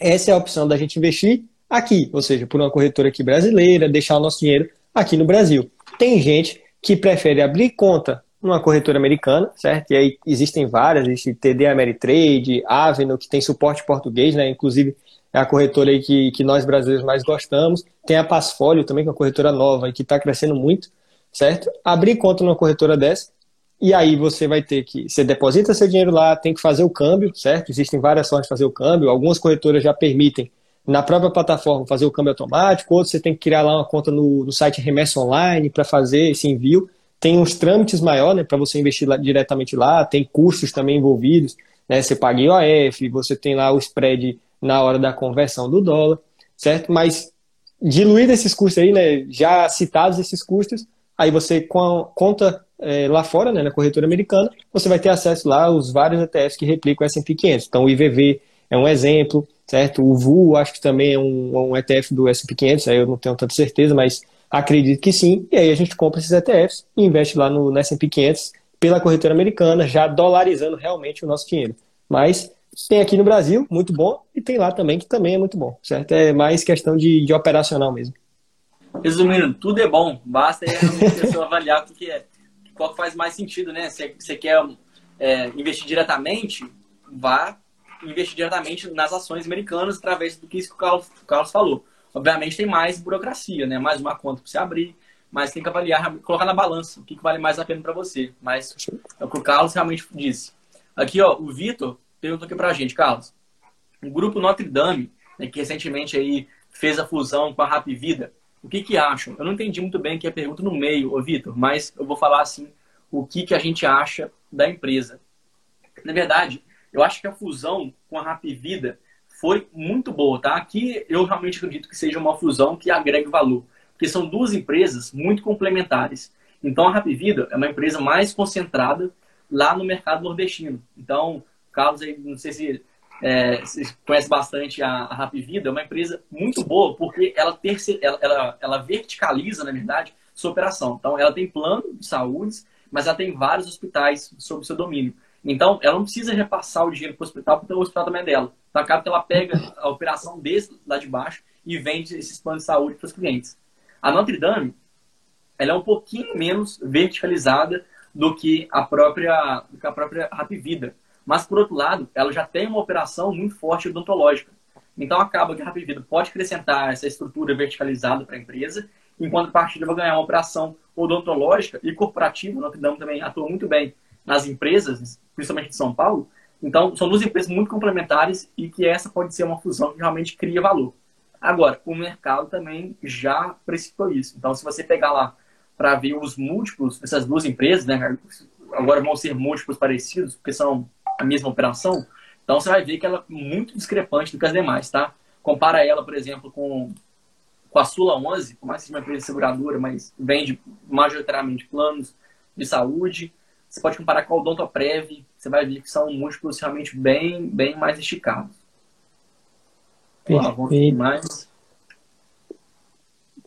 Essa é a opção da gente investir aqui, ou seja, por uma corretora aqui brasileira, deixar o nosso dinheiro aqui no Brasil. Tem gente que prefere abrir conta numa corretora americana, certo? E aí existem várias, existe T D Ameritrade, Avenue, que tem suporte português, né? Inclusive é a corretora aí que, que nós brasileiros mais gostamos. Tem a Passfolio também, que é uma corretora nova e que está crescendo muito, certo? Abrir conta numa corretora dessa, e aí você vai ter que, você deposita seu dinheiro lá, tem que fazer o câmbio, certo? Existem várias formas de fazer o câmbio, algumas corretoras já permitem na própria plataforma fazer o câmbio automático, outro você tem que criar lá uma conta no, no site Remessa Online para fazer esse envio. Tem uns trâmites maiores, né, para você investir lá, diretamente lá, tem custos também envolvidos, né, você paga I O F, você tem lá o spread na hora da conversão do dólar, certo? Mas diluído esses custos aí, né, já citados esses custos, aí você com a conta é, lá fora, né, na corretora americana, você vai ter acesso lá aos vários E T Fs que replicam o S and P quinhentos. Então o I V V é um exemplo, certo? O V U, acho que também é um, um E T F do S and P quinhentos, aí eu não tenho tanta certeza, mas acredito que sim. E aí a gente compra esses E T Fs e investe lá no, no S and P quinhentos pela corretora americana, já dolarizando realmente o nosso dinheiro. Mas tem aqui no Brasil, muito bom, e tem lá também, que também é muito bom, certo? É mais questão de, de operacional mesmo. Resumindo, tudo é bom, basta a pessoa avaliar o que é, qual faz mais sentido, né? Se você quer é, investir diretamente, vá investir diretamente nas ações americanas através do que o Carlos, o Carlos falou. Obviamente tem mais burocracia, né? Mais uma conta para você abrir, mas tem que avaliar, colocar na balança o que vale mais a pena para você. Mas é o que o Carlos realmente disse. Aqui, ó, o Vitor perguntou aqui para a gente, Carlos. O grupo Notre Dame, né, que recentemente aí fez a fusão com a Rap Vida, o que que acham? Eu não entendi muito bem que a pergunta no meio, ô Vitor, mas eu vou falar assim, o que que a gente acha da empresa. Na verdade, eu acho que a fusão com a Rap Vida foi muito boa, tá? Aqui eu realmente acredito que seja uma fusão que agregue valor, porque são duas empresas muito complementares. Então, a Rap Vida é uma empresa mais concentrada lá no mercado nordestino. Então, Carlos, aí, não sei se é, vocês conhecem bastante a, a Rap Vida, é uma empresa muito boa, porque ela, terce, ela, ela, ela verticaliza, na verdade, sua operação. Então, ela tem plano de saúde, mas ela tem vários hospitais sob seu domínio. Então, ela não precisa repassar o dinheiro para o hospital, porque o hospital também é dela. Então, acaba que ela pega a operação desse lá de baixo e vende esses planos de saúde para os clientes. A Notre Dame, ela é um pouquinho menos verticalizada do que a própria, do que a própria Rap Vida. Mas, por outro lado, ela já tem uma operação muito forte odontológica. Então, acaba que a Rap Vida pode acrescentar essa estrutura verticalizada para a empresa, enquanto a partida vai ganhar uma operação odontológica e corporativa. A Notre Dame também atua muito bem nas empresas, principalmente de São Paulo. Então, são duas empresas muito complementares e que essa pode ser uma fusão que realmente cria valor. Agora, o mercado também já precificou isso. Então, se você pegar lá para ver os múltiplos dessas duas empresas, né, agora vão ser múltiplos parecidos, porque são a mesma operação, Então você vai ver que ela é muito discrepante do que as demais, tá? Compara ela, por exemplo, com, com a Sula onze, por mais que seja uma empresa de seguradora, mas vende majoritariamente planos de saúde. Você pode comparar com a Odontoprev, você vai ver que são múltiplos realmente bem, bem mais esticados. Perfeito. Mais.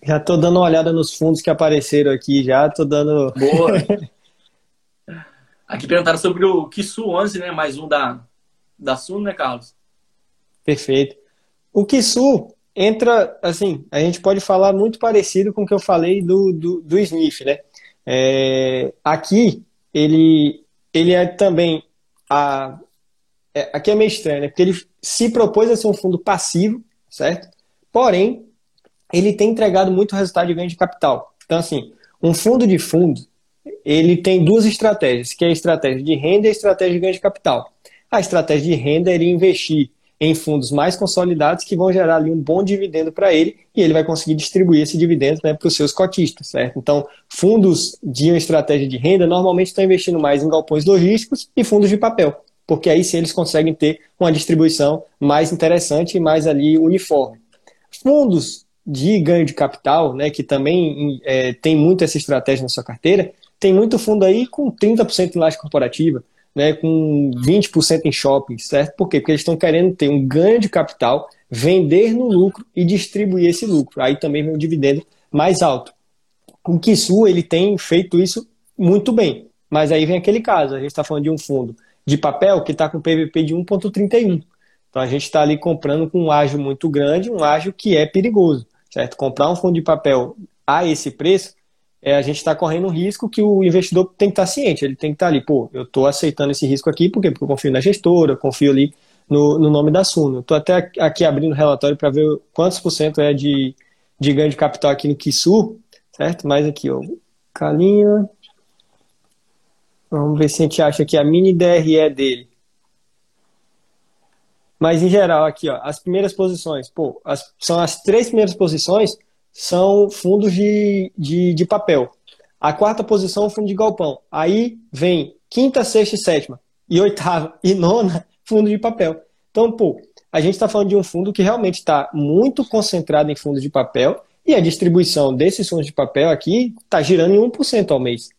Já estou dando uma olhada nos fundos que apareceram aqui, já estou dando... Boa! Aqui perguntaram sobre o Kissu onze, né? Mais um da, da Suno, né, Carlos? Perfeito. O Kissu entra, assim, a gente pode falar muito parecido com o que eu falei do, do, do S N I F, né? É, aqui, ele, ele é também... A, é, aqui é meio estranho, né? Porque ele se propôs a ser um fundo passivo, certo? Porém, ele tem entregado muito resultado de ganho de capital. Então, assim, um fundo de fundo, ele tem duas estratégias, que é a estratégia de renda e a estratégia de ganho de capital. A estratégia de renda é ele investir em fundos mais consolidados que vão gerar ali um bom dividendo para ele e ele vai conseguir distribuir esse dividendo, né, para os seus cotistas, certo? Então, fundos de uma estratégia de renda normalmente estão investindo mais em galpões logísticos e fundos de papel, porque aí sim eles conseguem ter uma distribuição mais interessante e mais ali uniforme. Fundos de ganho de capital, né, que também é, tem muito essa estratégia na sua carteira, tem muito fundo aí com trinta por cento em laje corporativa, né, com vinte por cento em shopping, certo? Por quê? Porque eles estão querendo ter um ganho de capital, vender no lucro e distribuir esse lucro. Aí também vem um dividendo mais alto. O Kissu, ele tem feito isso muito bem, mas aí vem aquele caso, a gente está falando de um fundo de papel que está com P V P de um vírgula trinta e um. Então a gente está ali comprando com um ágio muito grande, um ágio que é perigoso, certo? Comprar um fundo de papel a esse preço, é, a gente está correndo um risco que o investidor tem que estar tá ciente, ele tem que estar tá ali, pô, eu estou aceitando esse risco aqui, por quê? Porque eu confio na gestora, eu confio ali no, no nome da Suno. Estou até aqui abrindo o relatório para ver quantos por cento é de, de ganho de capital aqui no Kissu, certo? Mas aqui, ó, calinha... Vamos ver se a gente acha aqui a mini D R E dele. Mas, em geral, aqui, ó, as primeiras posições, pô, as, são as três primeiras posições, são fundos de, de, de papel. A quarta posição é um fundo de galpão. Aí vem quinta, sexta e sétima. E oitava e nona, fundo de papel. Então, pô, a gente está falando de um fundo que realmente está muito concentrado em fundos de papel e a distribuição desses fundos de papel aqui está girando em um por cento ao mês.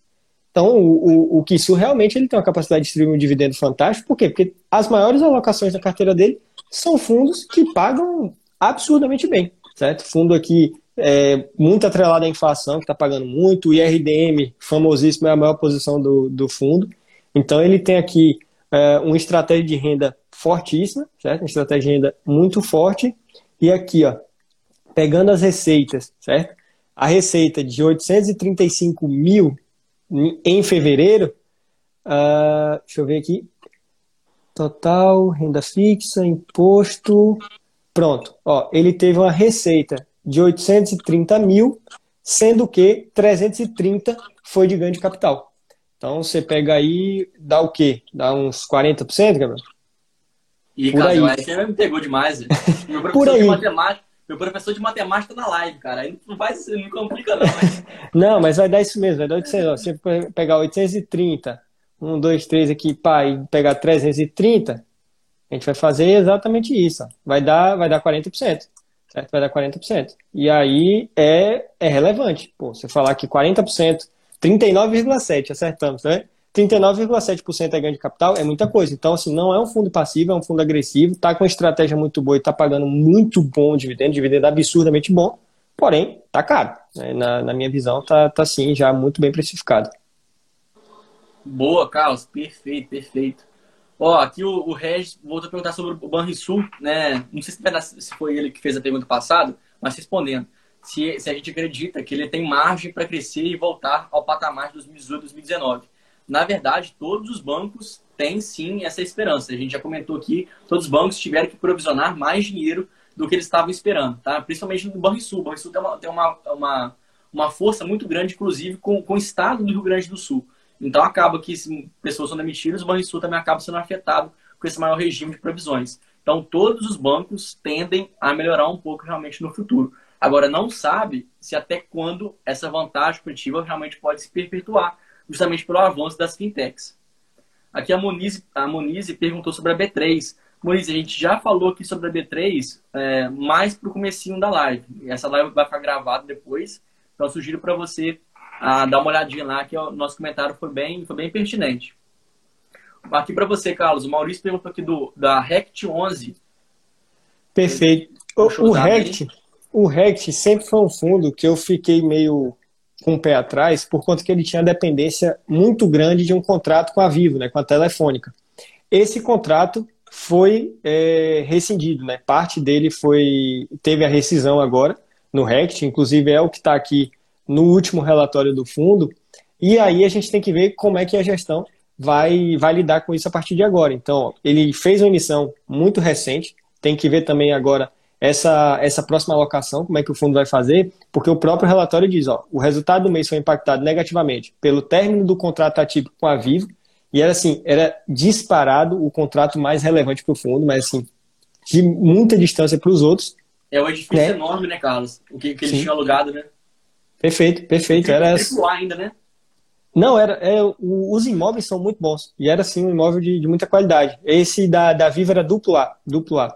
Então, o, o, o Kissu realmente ele tem uma capacidade de distribuir um dividendo fantástico. Por quê? Porque as maiores alocações da carteira dele são fundos que pagam absurdamente bem, certo? Fundo aqui é, muito atrelado à inflação, que está pagando muito. O I R D M, famosíssimo, é a maior posição do, do fundo. Então, ele tem aqui é, uma estratégia de renda fortíssima, certo? Uma estratégia de renda muito forte. E aqui, ó, pegando as receitas, certo? A receita de oitocentos e trinta e cinco mil... em fevereiro, uh, deixa eu ver aqui, total, renda fixa, imposto, pronto. Ó, ele teve uma receita de oitocentos e trinta mil, sendo que trezentos e trinta foi de ganho de capital. Então, você pega aí, dá o quê? Dá uns quarenta por cento, Gabriel? E por cara, aí. Você me pegou demais. Meu professor por aí. De matemática. Meu professor de matemática na live, cara. Aí não faz isso, não complica, não. Mas... não, mas vai dar isso mesmo. Vai dar oitocentos. Se você pegar oitocentos e trinta, um, dois, três aqui, pá, e pegar trezentos e trinta, a gente vai fazer exatamente isso. Ó. Vai dar, vai dar quarenta por cento. Certo? Vai dar quarenta por cento. E aí é, é relevante. Pô, você falar que quarenta por cento, trinta e nove vírgula sete por cento, acertamos, né? trinta e nove vírgula sete por cento é ganho de capital, é muita coisa. Então, assim, não é um fundo passivo, é um fundo agressivo, está com uma estratégia muito boa e está pagando muito bom dividendo, dividendo absurdamente bom, porém, está caro. Né? Na, na minha visão, está tá, sim, já muito bem precificado. Boa, Carlos. Perfeito, perfeito. Ó, aqui o, o Regis voltou a perguntar sobre o Banrisul, né? Não sei se foi ele que fez a pergunta passada, mas respondendo. Se, se a gente acredita que ele tem margem para crescer e voltar ao patamar de dois mil e dezoito, dois mil e dezenove. Na verdade, todos os bancos têm, sim, essa esperança. A gente já comentou aqui, todos os bancos tiveram que provisionar mais dinheiro do que eles estavam esperando, tá? Principalmente no Banrisul. O Banrisul tem, uma, tem uma, uma, uma força muito grande, inclusive, com, com o estado do Rio Grande do Sul. Então, acaba que se pessoas são demitidas, o Banrisul também acaba sendo afetado com esse maior regime de provisões. Então, todos os bancos tendem a melhorar um pouco realmente no futuro. Agora, não sabe se até quando essa vantagem competitiva realmente pode se perpetuar, justamente pelo avanço das fintechs. Aqui a Monize, a Monize perguntou sobre a B três. Moisés, a gente já falou aqui sobre a B três, é, mais para o comecinho da live. Essa live vai ficar gravada depois, então eu sugiro para você a, dar uma olhadinha lá, que o nosso comentário foi bem, foi bem pertinente. Aqui para você, Carlos. O Maurício perguntou aqui do, da Rect onze. Perfeito. O, o, Rect, o Rect sempre foi um fundo que eu fiquei meio com o pé atrás, por conta que ele tinha dependência muito grande de um contrato com a Vivo, né, com a Telefônica. Esse contrato foi é, rescindido, né? Parte dele foi, teve a rescisão agora no Rect, inclusive é o que está aqui no último relatório do fundo, e aí a gente tem que ver como é que a gestão vai, vai lidar com isso a partir de agora. Então, ele fez uma emissão muito recente, tem que ver também agora essa, essa próxima alocação, como é que o fundo vai fazer, porque o próprio relatório diz, ó, o resultado do mês foi impactado negativamente pelo término do contrato atípico com a Vivo, e era assim, era disparado o contrato mais relevante para o fundo, mas assim, de muita distância para os outros. É um edifício, né, enorme, né, Carlos? O que, que eles tinham alugado, né? Perfeito, perfeito. Era triplo A ainda, né? Não, era, é, os imóveis são muito bons. E era assim um imóvel de, de muita qualidade. Esse da, da Viva era duplo A, duplo A.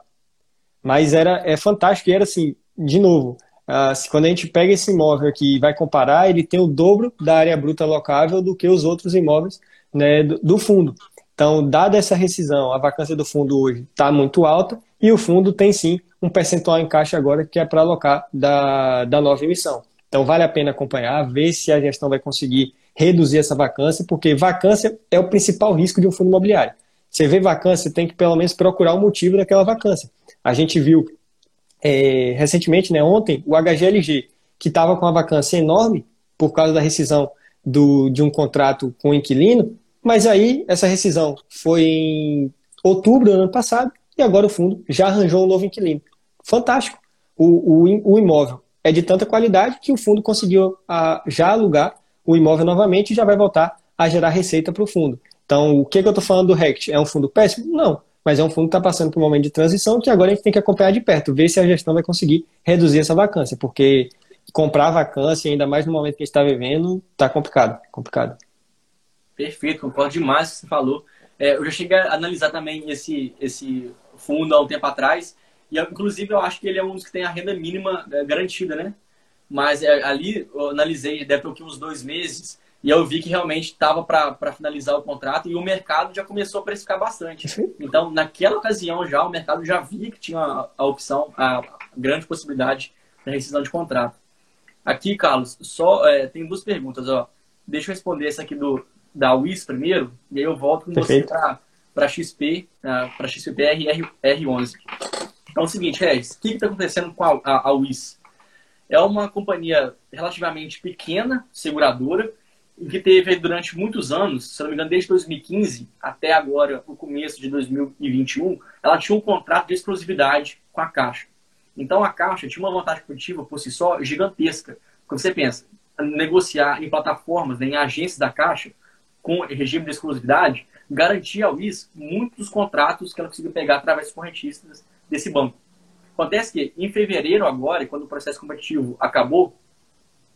Mas era, é fantástico. E era assim, de novo, ah, se, quando a gente pega esse imóvel aqui e vai comparar, ele tem o dobro da área bruta locável do que os outros imóveis, né, do, do fundo. Então, dada essa rescisão, a vacância do fundo hoje está muito alta e o fundo tem sim um percentual em caixa agora que é para alocar da, da nova emissão. Então, vale a pena acompanhar, ver se a gestão vai conseguir reduzir essa vacância, porque vacância é o principal risco de um fundo imobiliário. Você vê vacância, tem que pelo menos procurar o motivo daquela vacância. A gente viu é, recentemente, né, ontem, o H G L G, que estava com uma vacância enorme por causa da rescisão do, de um contrato com o inquilino, mas aí essa rescisão foi em outubro do ano passado e agora o fundo já arranjou um novo inquilino. Fantástico! O, o, o imóvel é de tanta qualidade que o fundo conseguiu a, já alugar o imóvel novamente e já vai voltar a gerar receita para o fundo. Então, o que, que eu estou falando do Rect? É um fundo péssimo? Não. Mas é um fundo que está passando por um momento de transição que agora a gente tem que acompanhar de perto, ver se a gestão vai conseguir reduzir essa vacância, porque comprar vacância, ainda mais no momento que a gente está vivendo, está complicado, complicado. Perfeito, concordo demais com o que você falou. É, eu já cheguei a analisar também esse, esse fundo há um tempo atrás, e eu, inclusive eu acho que ele é um dos que tem a renda mínima garantida, né? Mas ali eu analisei, deve ter o que, uns dois meses, e eu vi que realmente estava para finalizar o contrato e o mercado já começou a precificar bastante. Então, naquela ocasião já, o mercado já via que tinha a, a opção, a grande possibilidade da rescisão de contrato. Aqui, Carlos, só é, tem duas perguntas. Ó. Deixa eu responder essa aqui do, da Wiz primeiro, e aí eu volto com Perfeito. Você para a X P, para X P R onze. Então é o seguinte, Regis, o que está acontecendo com a, a, a Wiz? É uma companhia relativamente pequena, seguradora, que teve durante muitos anos, se não me engano, desde dois mil e quinze até agora, o começo de dois mil e vinte e um, ela tinha um contrato de exclusividade com a Caixa. Então, a Caixa tinha uma vantagem competitiva, por si só, gigantesca. Quando você pensa, negociar em plataformas, né, em agências da Caixa, com regime de exclusividade, garantia ao Wiz muitos contratos que ela conseguiu pegar através dos correntistas desse banco. Acontece que, em fevereiro agora, quando o processo competitivo acabou,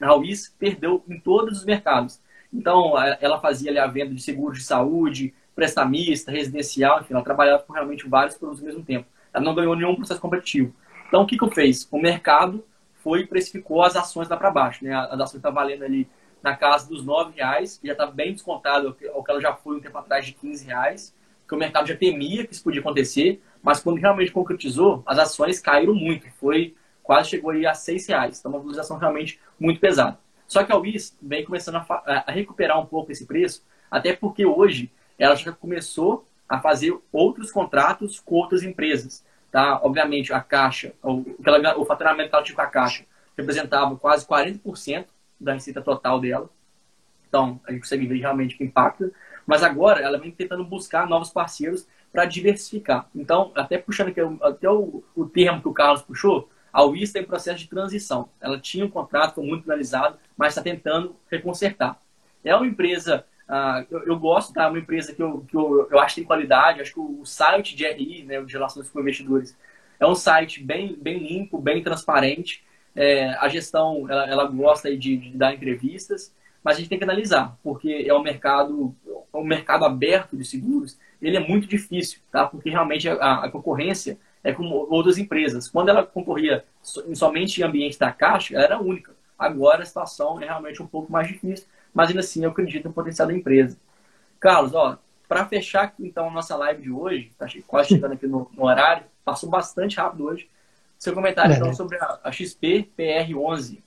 a Wiz perdeu em todos os mercados. Então, ela fazia ali a venda de seguros de saúde, prestamista, residencial, enfim, ela trabalhava com realmente vários produtos ao mesmo tempo. Ela não ganhou nenhum processo competitivo. Então, o que que eu fiz? O mercado foi e precificou as ações lá para baixo, né? As ações estavam valendo ali na casa dos nove reais, já estava bem descontado, ao que ela já foi um tempo atrás de quinze reais, que o mercado já temia que isso podia acontecer. Mas quando realmente concretizou, as ações caíram muito. Foi, quase chegou aí a seis reais. Então, uma valorização realmente muito pesada. Só que a Wiz vem começando a, a recuperar um pouco esse preço, até porque hoje ela já começou a fazer outros contratos com outras empresas. Tá? Obviamente, a Caixa, o, o faturamento que ela tinha com a Caixa representava quase quarenta por cento da receita total dela. Então, a gente consegue ver realmente que impacta. Mas agora ela vem tentando buscar novos parceiros para diversificar. Então, até puxando aqui, até o, o termo que o Carlos puxou, a Wiz está em processo de transição. Ela tinha um contrato, foi muito analisado, mas está tentando reconsertar. É uma empresa, uh, eu, eu gosto, tá? É uma empresa que, eu, que eu, eu acho que tem qualidade. Acho que o, o site de R I, né, de Relações com Investidores, é um site bem, bem limpo, bem transparente. É, a gestão, ela, ela gosta aí de, de dar entrevistas, mas a gente tem que analisar, porque é um mercado o mercado aberto de seguros, ele é muito difícil, tá? Porque realmente a, a concorrência é com outras empresas. Quando ela concorria somente em ambiente da Caixa, ela era única. Agora a situação é realmente um pouco mais difícil, mas ainda assim eu acredito no potencial da empresa. Carlos, ó, para fechar então a nossa live de hoje, tá quase chegando aqui no, no horário, passou bastante rápido hoje. Seu comentário é, então, né? sobre a, a X P P R onze.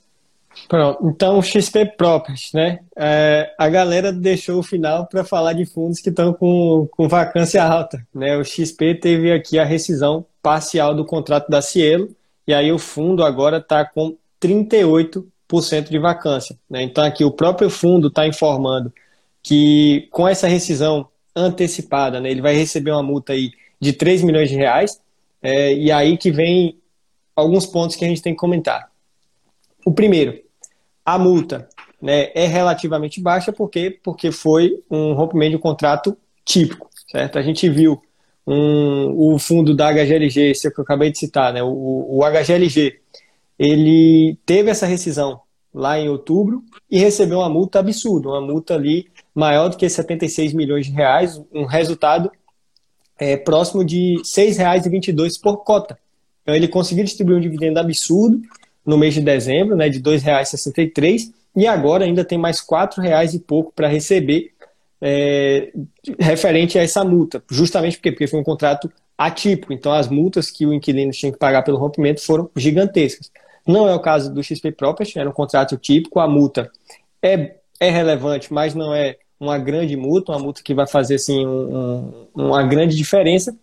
Pronto, então X P Properties, né? É, a galera deixou o final para falar de fundos que estão com, com vacância alta, né? O X P teve aqui a rescisão parcial do contrato da Cielo, e aí o fundo agora está com trinta e oito por cento de vacância, né? Então aqui o próprio fundo está informando que com essa rescisão antecipada, né, ele vai receber uma multa aí de três milhões de reais, é, e aí que vem alguns pontos que a gente tem que comentar. O primeiro, a multa, né, é relativamente baixa porque, porque foi um rompimento de um contrato típico, certo? A gente viu um, o fundo da H G L G, esse é o que eu acabei de citar, né, o, o H G L G, ele teve essa rescisão lá em outubro e recebeu uma multa absurda, uma multa ali maior do que setenta e seis milhões de reais, um resultado é, próximo de seis reais e vinte e dois centavos por cota. Então ele conseguiu distribuir um dividendo absurdo no mês de dezembro, né, de dois reais e sessenta e três centavos, e agora ainda tem mais quatro reais e pouco para receber é, referente a essa multa, justamente porque, porque foi um contrato atípico. Então as multas que o inquilino tinha que pagar pelo rompimento foram gigantescas. Não é o caso do X P Properties, era um contrato típico, a multa é, é relevante, mas não é uma grande multa, uma multa que vai fazer assim, um, um, uma grande diferença.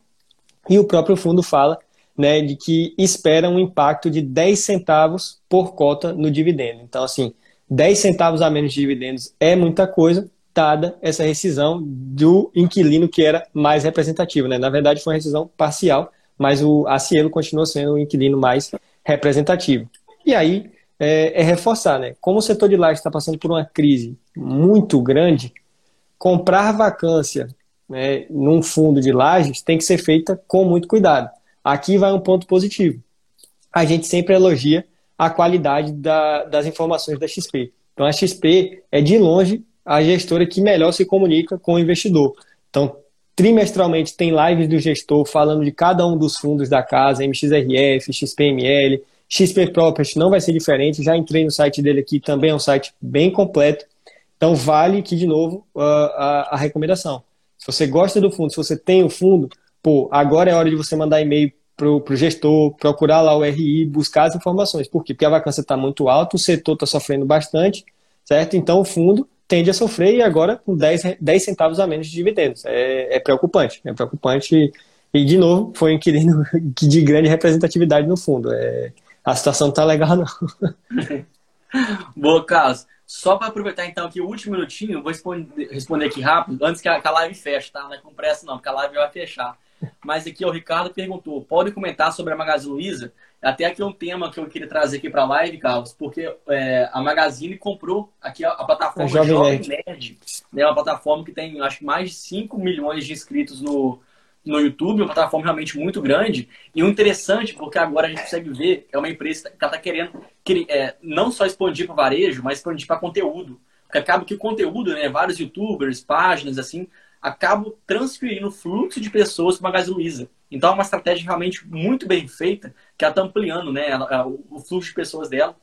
E o próprio fundo fala, né, de que espera um impacto de dez centavos por cota no dividendo. Então, assim, dez centavos a menos de dividendos é muita coisa, dada essa rescisão do inquilino que era mais representativo, né? Na verdade, foi uma rescisão parcial, mas o Cielo continua sendo o inquilino mais representativo. E aí é, é reforçar, né? Como o setor de lajes está passando por uma crise muito grande, comprar vacância, né, num fundo de lajes tem que ser feita com muito cuidado. Aqui vai um ponto positivo. A gente sempre elogia a qualidade da, das informações da X P. Então a X P é de longe a gestora que melhor se comunica com o investidor. Então, trimestralmente tem lives do gestor falando de cada um dos fundos da casa, M X R F, X P M L, X P Properties, não vai ser diferente, já entrei no site dele aqui, também é um site bem completo. Então, vale aqui de novo a, a, a recomendação. Se você gosta do fundo, se você tem o fundo, pô, agora é hora de você mandar e-mail pro, pro gestor, procurar lá o R I, buscar as informações. Por quê? Porque a vacância está muito alta, o setor está sofrendo bastante, certo? Então, o fundo tende a sofrer, e agora com dez centavos a menos de dividendos. É, é preocupante, é preocupante. E, e, de novo, foi um inquilino de grande representatividade no fundo. É, a situação não tá legal, não. Boa, Carlos. Só para aproveitar, então, aqui o último minutinho, vou responder, responder aqui rápido, antes que a, que a live feche, tá? Não é com pressa, não, porque a live vai fechar. Mas aqui ó, o Ricardo perguntou, pode comentar sobre a Magazine Luiza? Até aqui é um tema que eu queria trazer aqui para a live, Carlos, porque é, a Magazine comprou aqui a, a plataforma Jovem, Jovem Nerd. Nerd, né, uma plataforma que tem, acho que mais de cinco milhões de inscritos no, no YouTube, uma plataforma realmente muito grande. E o interessante, porque agora a gente consegue ver, é uma empresa que está querendo que, é, não só expandir para varejo, mas expandir para conteúdo. Porque acaba que o conteúdo, né, vários youtubers, páginas, assim, acabo transferindo o fluxo de pessoas para o Magazine Luiza. Então, é uma estratégia realmente muito bem feita, que ela está ampliando, né, o fluxo de pessoas dela.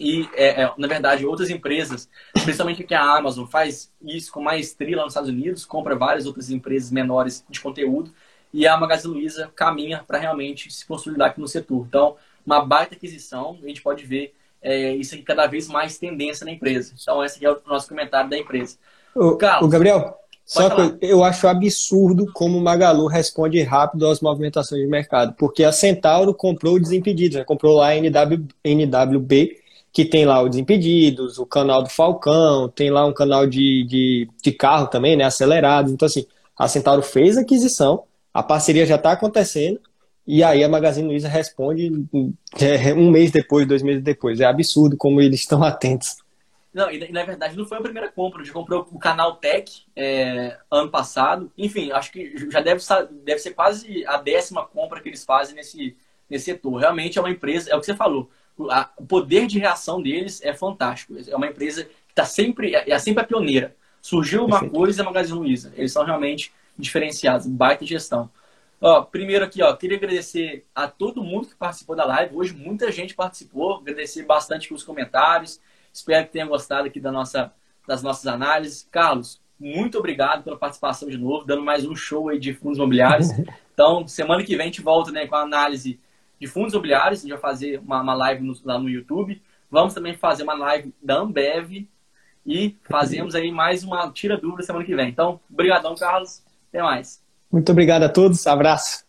E, é, é, na verdade, outras empresas, principalmente aqui a Amazon, faz isso com maestria lá nos Estados Unidos, compra várias outras empresas menores de conteúdo, e a Magazine Luiza caminha para realmente se consolidar aqui no setor. Então, uma baita aquisição, a gente pode ver é, isso aqui cada vez mais tendência na empresa. Então, esse aqui é o nosso comentário da empresa. O, Carlos, o Gabriel... Só que eu acho absurdo como o Magalu responde rápido às movimentações de mercado, porque a Centauro comprou o Desimpedidos, né? Comprou lá a N W B, que tem lá o Desimpedidos, o canal do Falcão, tem lá um canal de, de, de carro também, né? Acelerados. Então, assim, a Centauro fez a aquisição, a parceria já está acontecendo, e aí a Magazine Luiza responde um mês depois, dois meses depois. É absurdo como eles estão atentos. Não, e na verdade não foi a primeira compra. A gente comprou o canal Tech é, ano passado. Enfim, acho que já deve, deve ser quase a décima compra que eles fazem nesse, nesse setor. Realmente é uma empresa, é o que você falou, a, o poder de reação deles é fantástico. É uma empresa que está sempre, é, é sempre a pioneira. Surgiu uma Perfeito. coisa, a Magazine Luiza. Eles são realmente diferenciados, baita gestão. Ó, primeiro aqui, ó, queria agradecer a todo mundo que participou da live. Hoje muita gente participou, agradecer bastante pelos comentários. Espero que tenham gostado aqui da nossa, das nossas análises. Carlos, muito obrigado pela participação de novo, dando mais um show aí de fundos imobiliários. Então, semana que vem a gente volta, né, com a análise de fundos imobiliários. A gente vai fazer uma, uma live no, lá no YouTube. Vamos também fazer uma live da Ambev e fazemos aí mais uma tira dúvida semana que vem. Então, obrigadão, Carlos. Até mais. Muito obrigado a todos. Abraço.